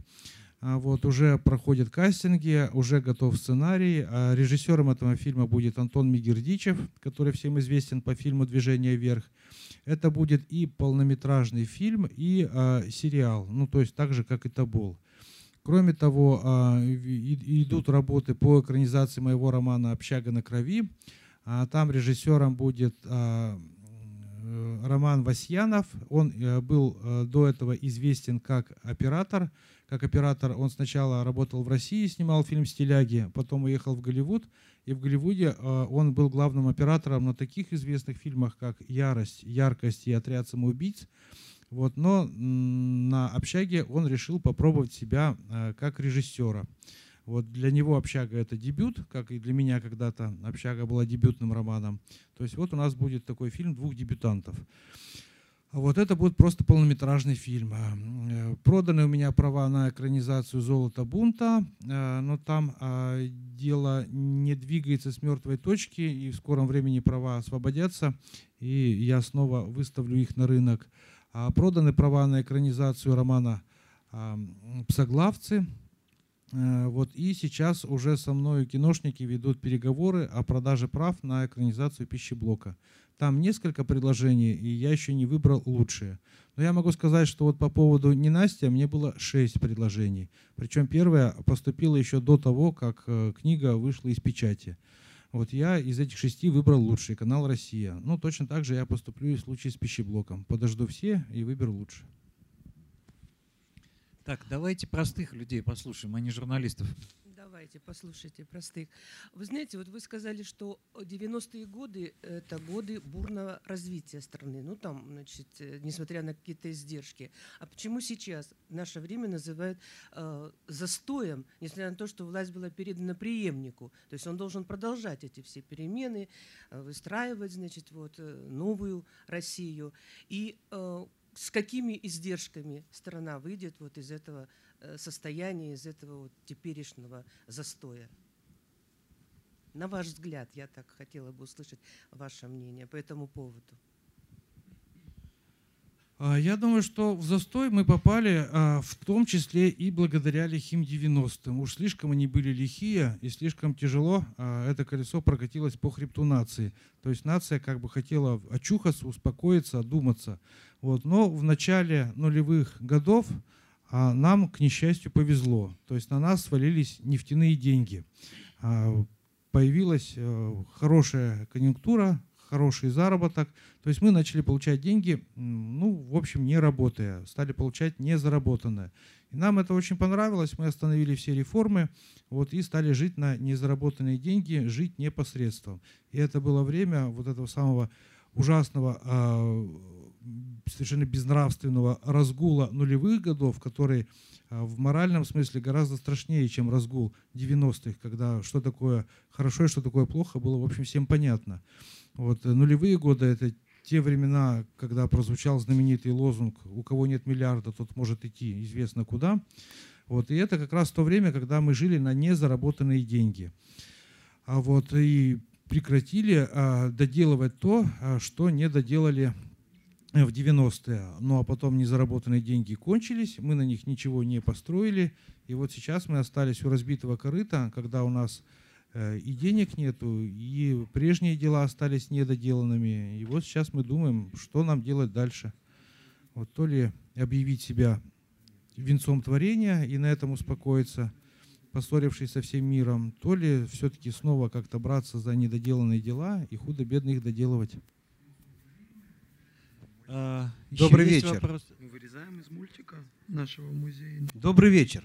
Вот, уже проходят кастинги, уже готов сценарий. Режиссером этого фильма будет Антон Мегердичев, который всем известен по фильму «Движение вверх». Это будет и полнометражный фильм, и сериал, ну то есть так же, как и «Тобол». Кроме того, идут работы по экранизации моего романа «Общага на крови». Там режиссером будет Роман Васьянов. Он был до этого известен как оператор. Как оператор он сначала работал в России, снимал фильм «Стиляги», потом уехал в Голливуд. И в Голливуде он был главным оператором на таких известных фильмах, как «Ярость», «Яркость» и «Отряд самоубийц». Вот, но на «Общаге» он решил попробовать себя как режиссера. Вот, для него «Общага» — это дебют, как и для меня когда-то «Общага» была дебютным романом. То есть вот у нас будет такой фильм двух дебютантов. Вот это будет просто полнометражный фильм. Проданы у меня права на экранизацию «Золото бунта», но там дело не двигается с мертвой точки, и в скором времени права освободятся, и я снова выставлю их на рынок. Проданы права на экранизацию романа «Псоглавцы». Вот, и сейчас уже со мной киношники ведут переговоры о продаже прав на экранизацию «Пищеблока». Там несколько предложений, и я еще не выбрал лучшие. Но я могу сказать, что вот по поводу «Ненастья» мне было шесть предложений. Причем первое поступило еще до того, как книга вышла из печати. Вот я из этих шести выбрал лучший канал «Россия». Ну, точно так же я поступлю и в случае с «Пищеблоком». Подожду все и выберу лучше. Так, давайте простых людей послушаем, а не журналистов. Давайте, послушайте простых. Вы знаете, вот вы сказали, что девяностые годы – это годы бурного развития страны. Ну, там, значит, несмотря на какие-то издержки. А почему сейчас наше время называют э, застоем, несмотря на то, что власть была передана преемнику? То есть он должен продолжать эти все перемены, выстраивать, значит, вот, новую Россию. И э, с какими издержками страна выйдет вот из этого состояние из этого вот теперешнего застоя? На ваш взгляд, я так хотела бы услышать ваше мнение по этому поводу. Я думаю, что в застой мы попали в том числе и благодаря лихим девяностым. Уж слишком они были лихие, и слишком тяжело это колесо прокатилось по хребту нации. То есть нация как бы хотела очухаться, успокоиться, одуматься. Вот. Но в начале нулевых годов нам, к несчастью, повезло. То есть на нас свалились нефтяные деньги. Появилась хорошая конъюнктура, хороший заработок. То есть мы начали получать деньги, ну, в общем, не работая. Стали получать незаработанное. И нам это очень понравилось. Мы остановили все реформы вот, и стали жить на незаработанные деньги, жить непосредством. И это было время вот этого самого ужасного совершенно безнравственного разгула нулевых годов, который в моральном смысле гораздо страшнее, чем разгул девяностых, когда что такое хорошо и что такое плохо было, в общем, всем понятно. Вот. Нулевые годы — это те времена, когда прозвучал знаменитый лозунг «У кого нет миллиарда, тот может идти известно куда». Вот. И это как раз то время, когда мы жили на незаработанные деньги. А вот и прекратили а, доделывать то, а, что не доделали в девяностые. Ну а потом незаработанные деньги кончились, мы на них ничего не построили. И вот сейчас мы остались у разбитого корыта, когда у нас э, и денег нету, и прежние дела остались недоделанными. И вот сейчас мы думаем, что нам делать дальше. Вот то ли объявить себя венцом творения и на этом успокоиться, поссорившись со всем миром, то ли все-таки снова как-то браться за недоделанные дела и худо-бедно их доделывать. А, Добрый вечер. Мы вырезаем из мультика нашего музея. Добрый вечер.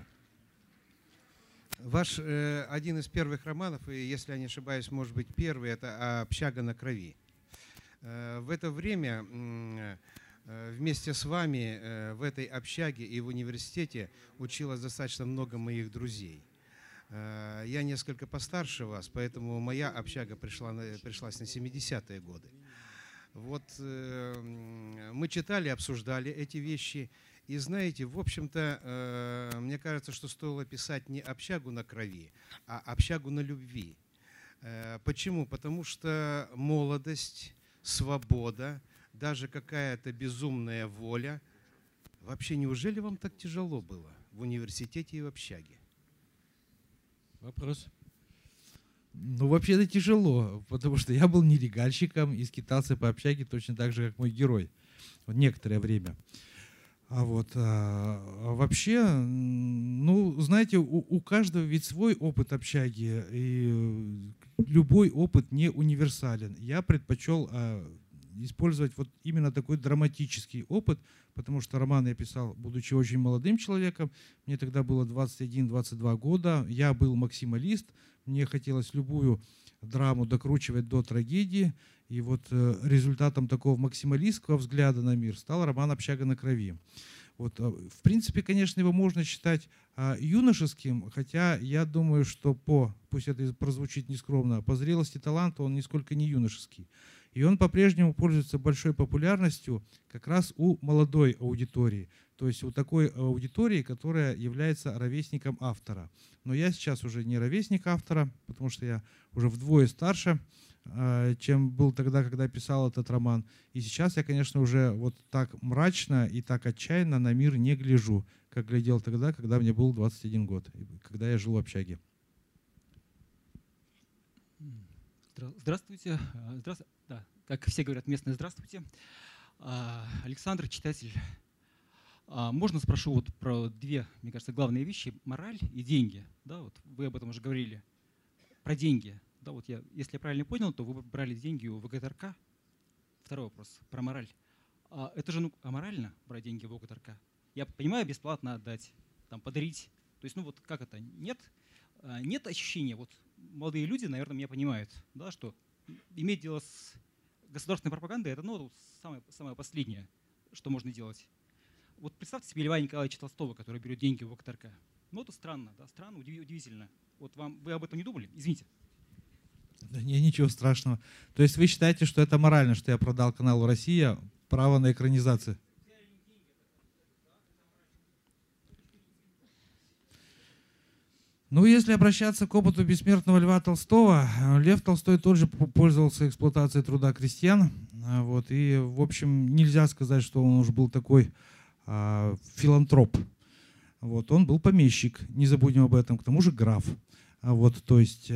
Ваш э, один из первых романов, и если я не ошибаюсь, может быть первый, это «Общага на крови». Э, в это время э, вместе с вами э, в этой общаге и в университете училось достаточно много моих друзей. Я несколько постарше вас, поэтому моя общага пришла на, пришлась на семидесятые годы. Вот э, мы читали, обсуждали эти вещи. И знаете, в общем-то, э, мне кажется, что стоило писать не общагу на крови, а общагу на любви. Э, почему? Потому что молодость, свобода, даже какая-то безумная воля. Вообще, неужели вам так тяжело было в университете и в общаге? Вопрос. Ну, вообще это тяжело, потому что я был нелегальщиком и скитался по общаге точно так же, как мой герой. Вот, некоторое время. А вот а, а вообще, ну, знаете, у, у каждого ведь свой опыт общаги, и любой опыт не универсален. Я предпочел а, использовать вот именно такой драматический опыт, потому что роман я писал, будучи очень молодым человеком. Мне тогда было двадцать один — двадцать два года. Я был максималист. Мне хотелось любую драму докручивать до трагедии. И вот результатом такого максималистского взгляда на мир стал роман «Общага на крови». Вот, в принципе, конечно, его можно считать а, юношеским, хотя я думаю, что по, пусть это прозвучит нескромно, по зрелости таланта он нисколько не юношеский. И он по-прежнему пользуется большой популярностью как раз у молодой аудитории, то есть у такой аудитории, которая является ровесником автора. Но я сейчас уже не ровесник автора, потому что я уже вдвое старше, чем был тогда, когда писал этот роман. И сейчас я, конечно, уже вот так мрачно и так отчаянно на мир не гляжу, как глядел тогда, когда мне был двадцать один год, когда я жил в общаге. Здравствуйте. Здравствуйте. Да, как все говорят, местное здравствуйте. Александр, читатель. Можно спрошу вот про две, мне кажется, главные вещи – мораль и деньги. Да, вот вы об этом уже говорили. Про деньги. Да, вот я, если я правильно понял, то вы брали деньги у ВГТРК. Второй вопрос про мораль. Это же ну, аморально брать деньги у ВГТРК? Я понимаю, бесплатно отдать, там, подарить. То есть, ну вот как это? Нет, нет ощущения. Вот молодые люди, наверное, меня понимают, да, что иметь дело с государственной пропагандой – это ну, самое, самое последнее, что можно делать. Вот представьте себе Льва Николаевича Толстого, который берет деньги у ВГТРК. Ну это странно, да, странно, удивительно. Вот вам, вы об этом не думали? Извините. Да не, ничего страшного. То есть вы считаете, что это морально, что я продал каналу «Россия» право на экранизацию? Ну, если обращаться к опыту бессмертного Льва Толстого, Лев Толстой тоже пользовался эксплуатацией труда крестьян. Вот, и, в общем, нельзя сказать, что он уж был такой а, филантроп. Вот, он был помещик, не забудем об этом, к тому же граф. Вот, то есть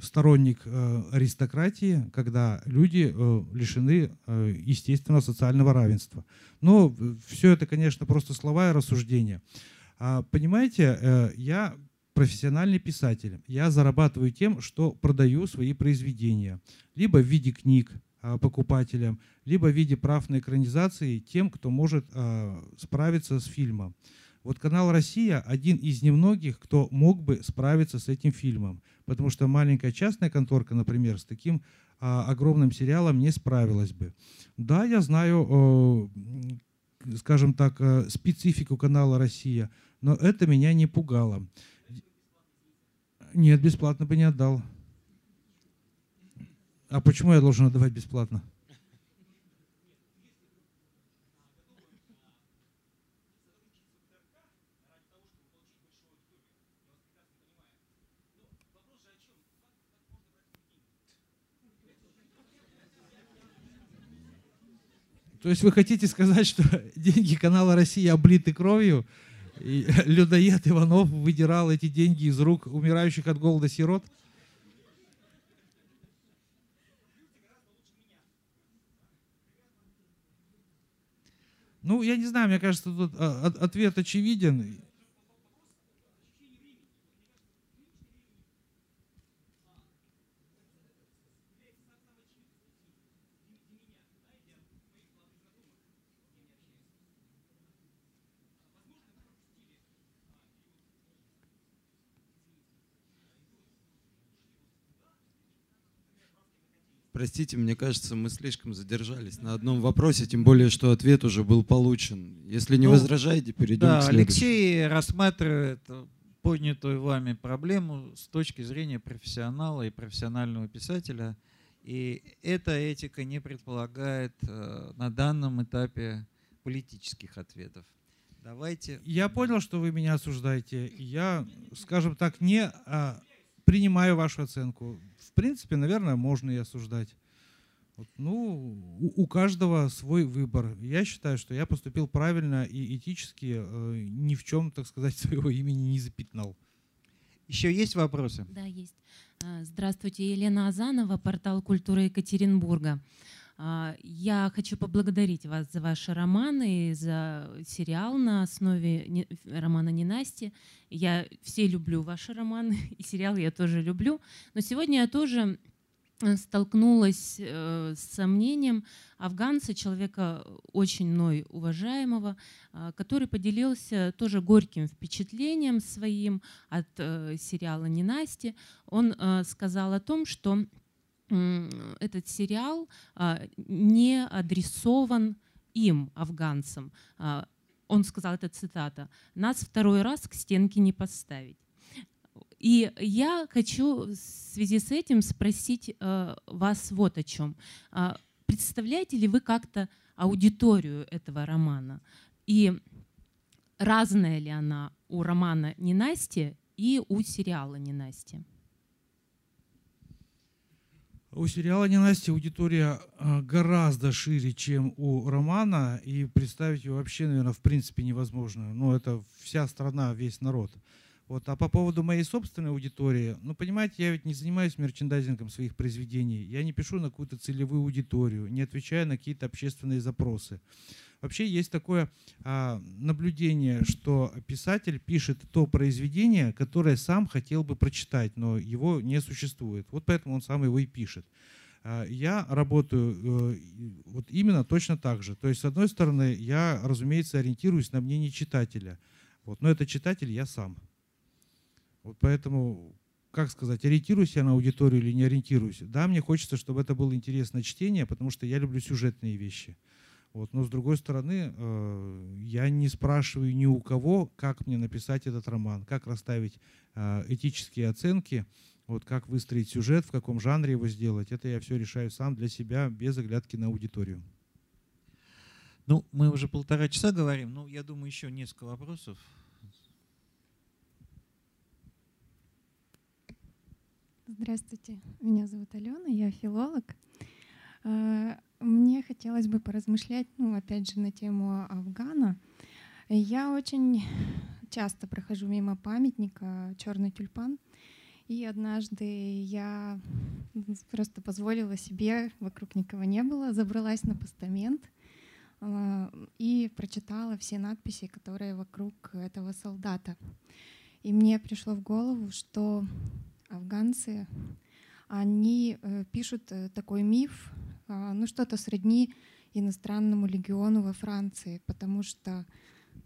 сторонник аристократии, когда люди лишены естественного социального равенства. Но все это, конечно, просто слова и рассуждения. Понимаете, я профессиональный писатель. Я зарабатываю тем, что продаю свои произведения. Либо в виде книг покупателям, либо в виде прав на экранизации тем, кто может справиться с фильмом. Вот канал «Россия» один из немногих, кто мог бы справиться с этим фильмом, потому что маленькая частная конторка, например, с таким огромным сериалом не справилась бы. Да, я знаю, скажем так, специфику канала «Россия», но это меня не пугало. Нет, бесплатно бы не отдал. А почему я должен отдавать бесплатно? То есть вы хотите сказать, что деньги канала «Россия» облиты кровью, и людоед Иванов выдирал эти деньги из рук умирающих от голода сирот? Ну, я не знаю, мне кажется, тут ответ очевиден. Простите, мне кажется, мы слишком задержались на одном вопросе, тем более, что ответ уже был получен. Если не ну, возражаете, перейдем да, к следующему. Алексей рассматривает поднятую вами проблему с точки зрения профессионала и профессионального писателя. И эта этика не предполагает на данном этапе политических ответов. Давайте. Я понял, что вы меня осуждаете. Я, скажем так, не... принимаю вашу оценку. В принципе, наверное, можно и осуждать. Вот, ну, у, у каждого свой выбор. Я считаю, что я поступил правильно и этически э, ни в чем, так сказать, своего имени не запятнал. Еще есть вопросы? Да, есть. Здравствуйте, Елена Азанова, портал «Культура Екатеринбурга». Я хочу поблагодарить вас за ваши романы, за сериал на основе романа «Ненастье». Я все люблю ваши романы, и сериал я тоже люблю. Но сегодня я тоже столкнулась с сомнением афганца, человека очень мной уважаемого, который поделился тоже горьким впечатлением своим от сериала «Ненастье». Он сказал о том, что этот сериал не адресован им, афганцам. Он сказал, это цитата, «Нас второй раз к стенке не поставить». И я хочу в связи с этим спросить вас вот о чем. Представляете ли вы как-то аудиторию этого романа? И разная ли она у романа «Ненастье» и у сериала «Ненастье»? У сериала «Ненастье» аудитория гораздо шире, чем у романа, и представить ее вообще, наверное, в принципе невозможно. Ну, это вся страна, весь народ. Вот. А по поводу моей собственной аудитории, ну, понимаете, я ведь не занимаюсь мерчендайзингом своих произведений, я не пишу на какую-то целевую аудиторию, не отвечаю на какие-то общественные запросы. Вообще есть такое а, наблюдение, что писатель пишет то произведение, которое сам хотел бы прочитать, но его не существует. Вот поэтому он сам его и пишет. А, я работаю э, вот именно точно так же. То есть, с одной стороны, я, разумеется, ориентируюсь на мнение читателя. Вот, но это читатель я сам. Вот поэтому, как сказать, ориентируюсь я на аудиторию или не ориентируюсь? Да, мне хочется, чтобы это было интересное чтение, потому что я люблю сюжетные вещи. Вот. Но, с другой стороны, я не спрашиваю ни у кого, как мне написать этот роман, как расставить этические оценки, вот, как выстроить сюжет, в каком жанре его сделать. Это я все решаю сам для себя, без оглядки на аудиторию. Ну, мы уже полтора часа говорим, но я думаю, еще несколько вопросов. Здравствуйте, меня зовут Алена, я филолог. Мне хотелось бы поразмышлять, ну, опять же, на тему Афгана. Я очень часто прохожу мимо памятника «Черный тюльпан», и однажды я просто позволила себе, вокруг никого не было, забралась на постамент и прочитала все надписи, которые вокруг этого солдата. И мне пришло в голову, что афганцы, они пишут такой миф, ну, что-то сродни иностранному легиону во Франции, потому что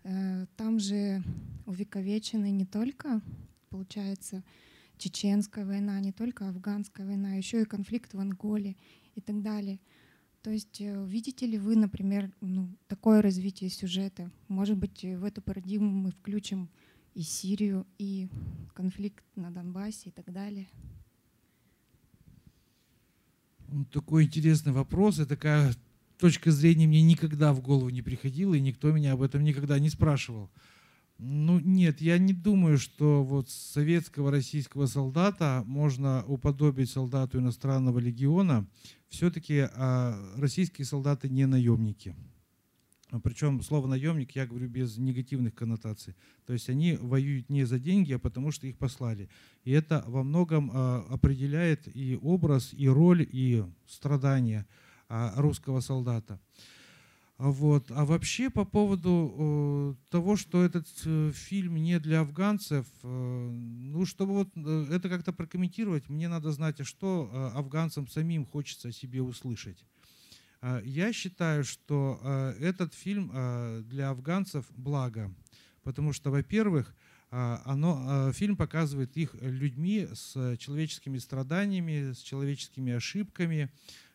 э, там же увековечены не только, получается, чеченская война, не только афганская война, еще и конфликт в Анголе и так далее. То есть видите ли вы, например, ну, такое развитие сюжета? Может быть, в эту парадигму мы включим и Сирию, и конфликт на Донбассе и так далее? Такой интересный вопрос. И такая точка зрения мне никогда в голову не приходила, и никто меня об этом никогда не спрашивал. Ну нет, я не думаю, что вот советского российского солдата можно уподобить солдату иностранного легиона. Все-таки а, российские солдаты не наемники. Причем слово «наемник» я говорю без негативных коннотаций. То есть они воюют не за деньги, а потому что их послали. И это во многом а, определяет и образ, и роль, и страдания а, русского солдата. Вот. А вообще по поводу э, того, что этот э, фильм не для афганцев, э, ну, чтобы вот э, это как-то прокомментировать, мне надо знать, а что э, афганцам самим хочется о себе услышать. Э, я считаю, что э, этот фильм э, для афганцев благо, потому что, во-первых, э, оно, э, фильм показывает их людьми с человеческими страданиями, с человеческими ошибками.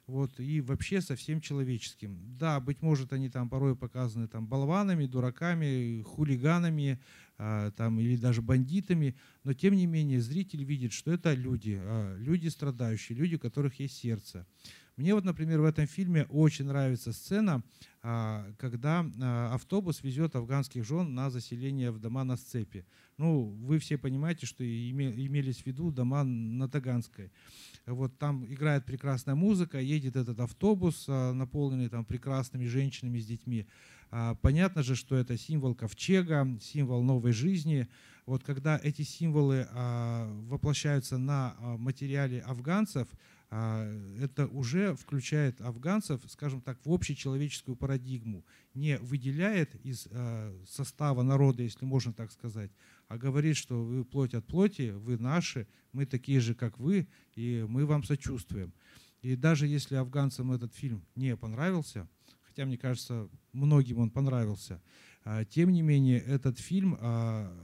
Вот, и вообще со всем человеческим. Да, быть может, они там порой показаны там, болванами, дураками, хулиганами э, там, или даже бандитами, но тем не менее зритель видит, что это люди, э, люди страдающие, люди, у которых есть сердце. Мне вот, например, в этом фильме очень нравится сцена, э, когда э, автобус везет афганских жен на заселение в дома на Сцепе. Ну, вы все понимаете, что име, имелись в виду дома на Таганской. Вот там играет прекрасная музыка, едет этот автобус, наполненный там прекрасными женщинами с детьми. Понятно же, что это символ ковчега, символ новой жизни. Вот когда эти символы воплощаются на материале афганцев, это уже включает афганцев, скажем так, в общечеловеческую парадигму. Не выделяет из состава народа, если можно так сказать, а говорит, что вы плоть от плоти, вы наши, мы такие же, как вы, и мы вам сочувствуем. И даже если афганцам этот фильм не понравился, хотя, мне кажется, многим он понравился, тем не менее этот фильм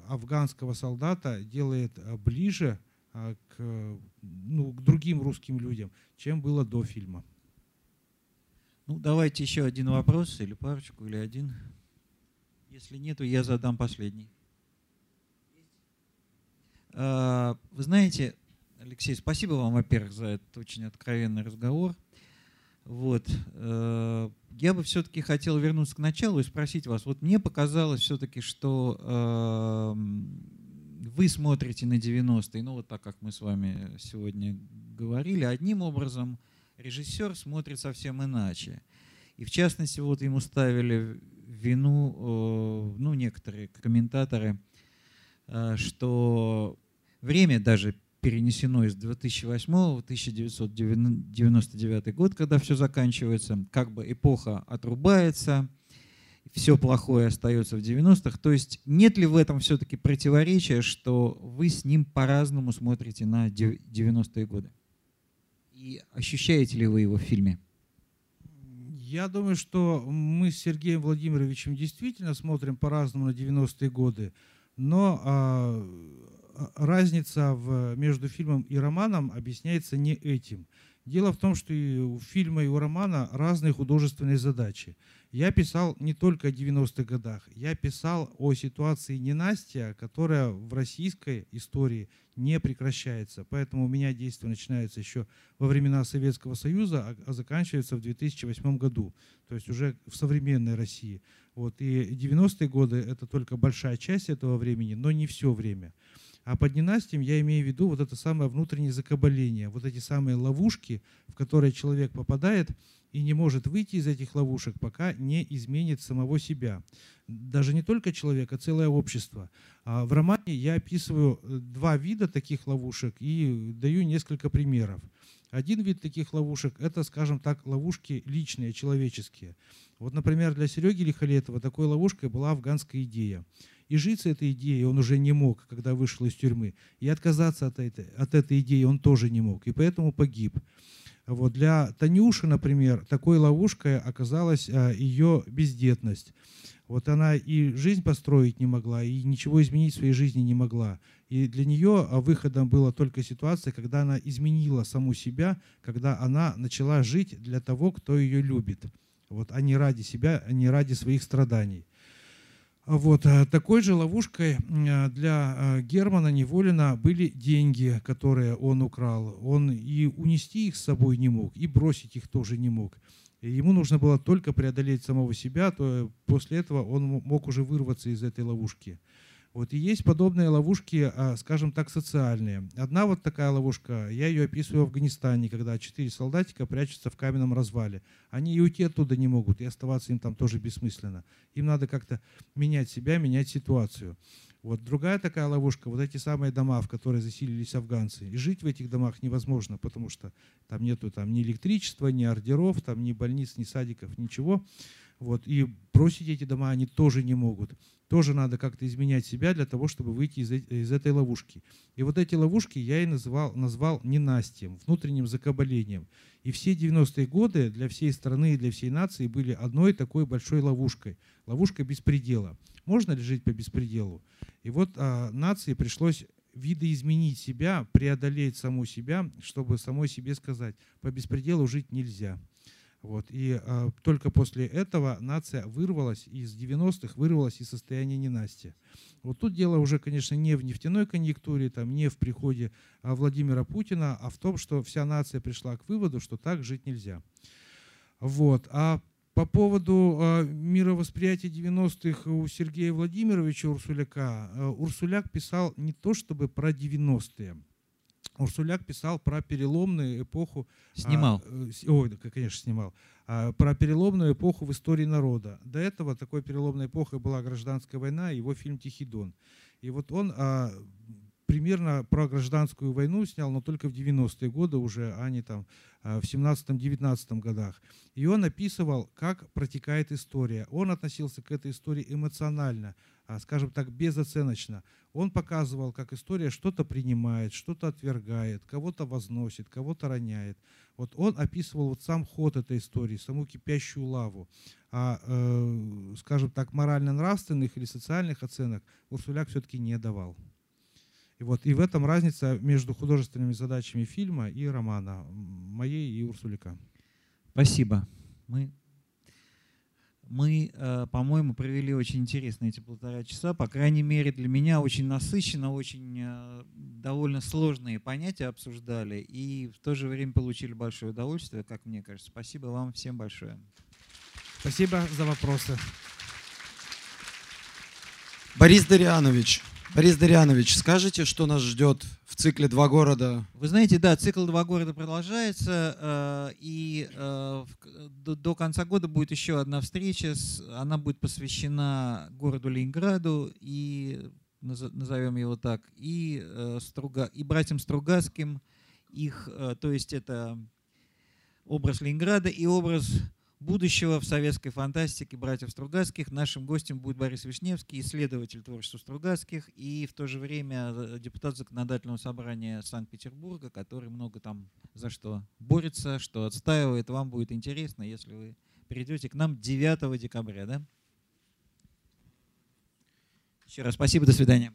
афганского солдата делает ближе к, ну, к другим русским людям, чем было до фильма. Ну, давайте еще один вопрос, или парочку, или один. Если нет, я задам последний. Вы знаете, Алексей, спасибо вам, во-первых, за этот очень откровенный разговор. Вот. Я бы все-таки хотел вернуться к началу и спросить вас. Вот мне показалось все-таки, что вы смотрите на девяностые, ну вот так, как мы с вами сегодня говорили, одним образом, режиссер смотрит совсем иначе. И в частности, вот ему ставили вину, ну, некоторые комментаторы, что время даже перенесено из две тысячи восьмого в тысяча девятьсот девяносто девятый год, когда все заканчивается, как бы эпоха отрубается, все плохое остается в девяностых. То есть нет ли в этом все-таки противоречия, что вы с ним по-разному смотрите на девяностые годы? И ощущаете ли вы его в фильме? Я думаю, что мы с Сергеем Владимировичем действительно смотрим по-разному на девяностые годы. Но а, разница в, между фильмом и романом объясняется не этим. Дело в том, что и у фильма, и у романа разные художественные задачи. Я писал не только о девяностых годах, я писал о ситуации ненастья, которая в российской истории не прекращается. Поэтому у меня действие начинается еще во времена Советского Союза, а заканчивается в две тысячи восьмом году, то есть уже в современной России. Вот. И девяностые годы — это только большая часть этого времени, но не все время. А под ненастьем я имею в виду вот это самое внутреннее закабаление, вот эти самые ловушки, в которые человек попадает и не может выйти из этих ловушек, пока не изменит самого себя. Даже не только человек, а целое общество. В романе я описываю два вида таких ловушек и даю несколько примеров. Один вид таких ловушек – это, скажем так, ловушки личные, человеческие. Вот, например, для Сереги Лихолетова такой ловушкой была афганская идея. И жить с этой идеей он уже не мог, когда вышел из тюрьмы. И отказаться от этой, от этой идеи он тоже не мог, и поэтому погиб. Вот для Танюши, например, такой ловушкой оказалась ее бездетность. Вот она и жизнь построить не могла, и ничего изменить в своей жизни не могла. И для нее выходом была только ситуация, когда она изменила саму себя, когда она начала жить для того, кто ее любит, вот, а не ради себя, а не ради своих страданий. Вот. Такой же ловушкой для Германа Неволина были деньги, которые он украл. Он и унести их с собой не мог, и бросить их тоже не мог. Ему нужно было только преодолеть самого себя, то после этого он мог уже вырваться из этой ловушки. Вот. И есть подобные ловушки, скажем так, социальные. Одна вот такая ловушка, я ее описываю в Афганистане, когда четыре солдатика прячутся в каменном развале. Они и уйти оттуда не могут, и оставаться им там тоже бессмысленно. Им надо как-то менять себя, менять ситуацию. Вот. Другая такая ловушка, вот эти самые дома, в которые заселились афганцы. И жить в этих домах невозможно, потому что там нету там, ни электричества, ни ордеров, там, ни больниц, ни садиков, ничего. Вот. И бросить эти дома они тоже не могут. Тоже надо как-то изменять себя для того, чтобы выйти из, из этой ловушки. И вот эти ловушки я и назвал, назвал ненастьем, внутренним закабалением. И все девяностые годы для всей страны и для всей нации были одной такой большой ловушкой. Ловушка беспредела. Можно ли жить по беспределу? И вот а, нации пришлось видоизменить себя, преодолеть саму себя, чтобы самой себе сказать, по беспределу жить нельзя. Вот. И а, только после этого нация вырвалась из девяностых, вырвалась из состояния ненастья. Вот тут дело уже, конечно, не в нефтяной конъюнктуре, там, не в приходе а, Владимира Путина, а в том, что вся нация пришла к выводу, что так жить нельзя. Вот. А по поводу а, мировосприятия девяностых у Сергея Владимировича Урсуляка, а, Урсуляк писал не то чтобы про девяностые, Урсуляк писал про переломную эпоху. Снимал. А, ой, конечно, снимал. А, про переломную эпоху в истории народа. До этого такой переломной эпохой была гражданская война и его фильм «Тихий Дон». И вот он а, примерно про гражданскую войну снял, но только в девяностые годы уже, а не там в семнадцатом-девятнадцатом годах. И он описывал, как протекает история. Он относился к этой истории эмоционально, скажем так, безоценочно. Он показывал, как история что-то принимает, что-то отвергает, кого-то возносит, кого-то роняет. Вот он описывал вот сам ход этой истории, саму кипящую лаву. А, э, скажем так, морально-нравственных или социальных оценок Урсуляк все-таки не давал. И, вот, и в этом разница между художественными задачами фильма и романа, моей и Урсуляка. Спасибо. Мы... Мы, по-моему, провели очень интересные эти полтора часа. По крайней мере, для меня очень насыщенно, очень довольно сложные понятия обсуждали. И в то же время получили большое удовольствие, как мне кажется. Спасибо вам всем большое. Спасибо за вопросы. Борис Дарианович, Борис Дарианович, скажите, что нас ждет в цикле «Два города»? Вы знаете, да, цикл «Два города» продолжается, и до конца года будет еще одна встреча, она будет посвящена городу Ленинграду, и назовем его так, и, Струга, и братьям Стругацким, их, то есть это образ Ленинграда и образ будущего в советской фантастике братьев Стругацких. Нашим гостем будет Борис Вишневский, исследователь творчества Стругацких и в то же время депутат Законодательного собрания Санкт-Петербурга, который много там за что борется, что отстаивает. Вам будет интересно, если вы перейдете к нам девятого декабря. Да? Еще раз спасибо, до свидания.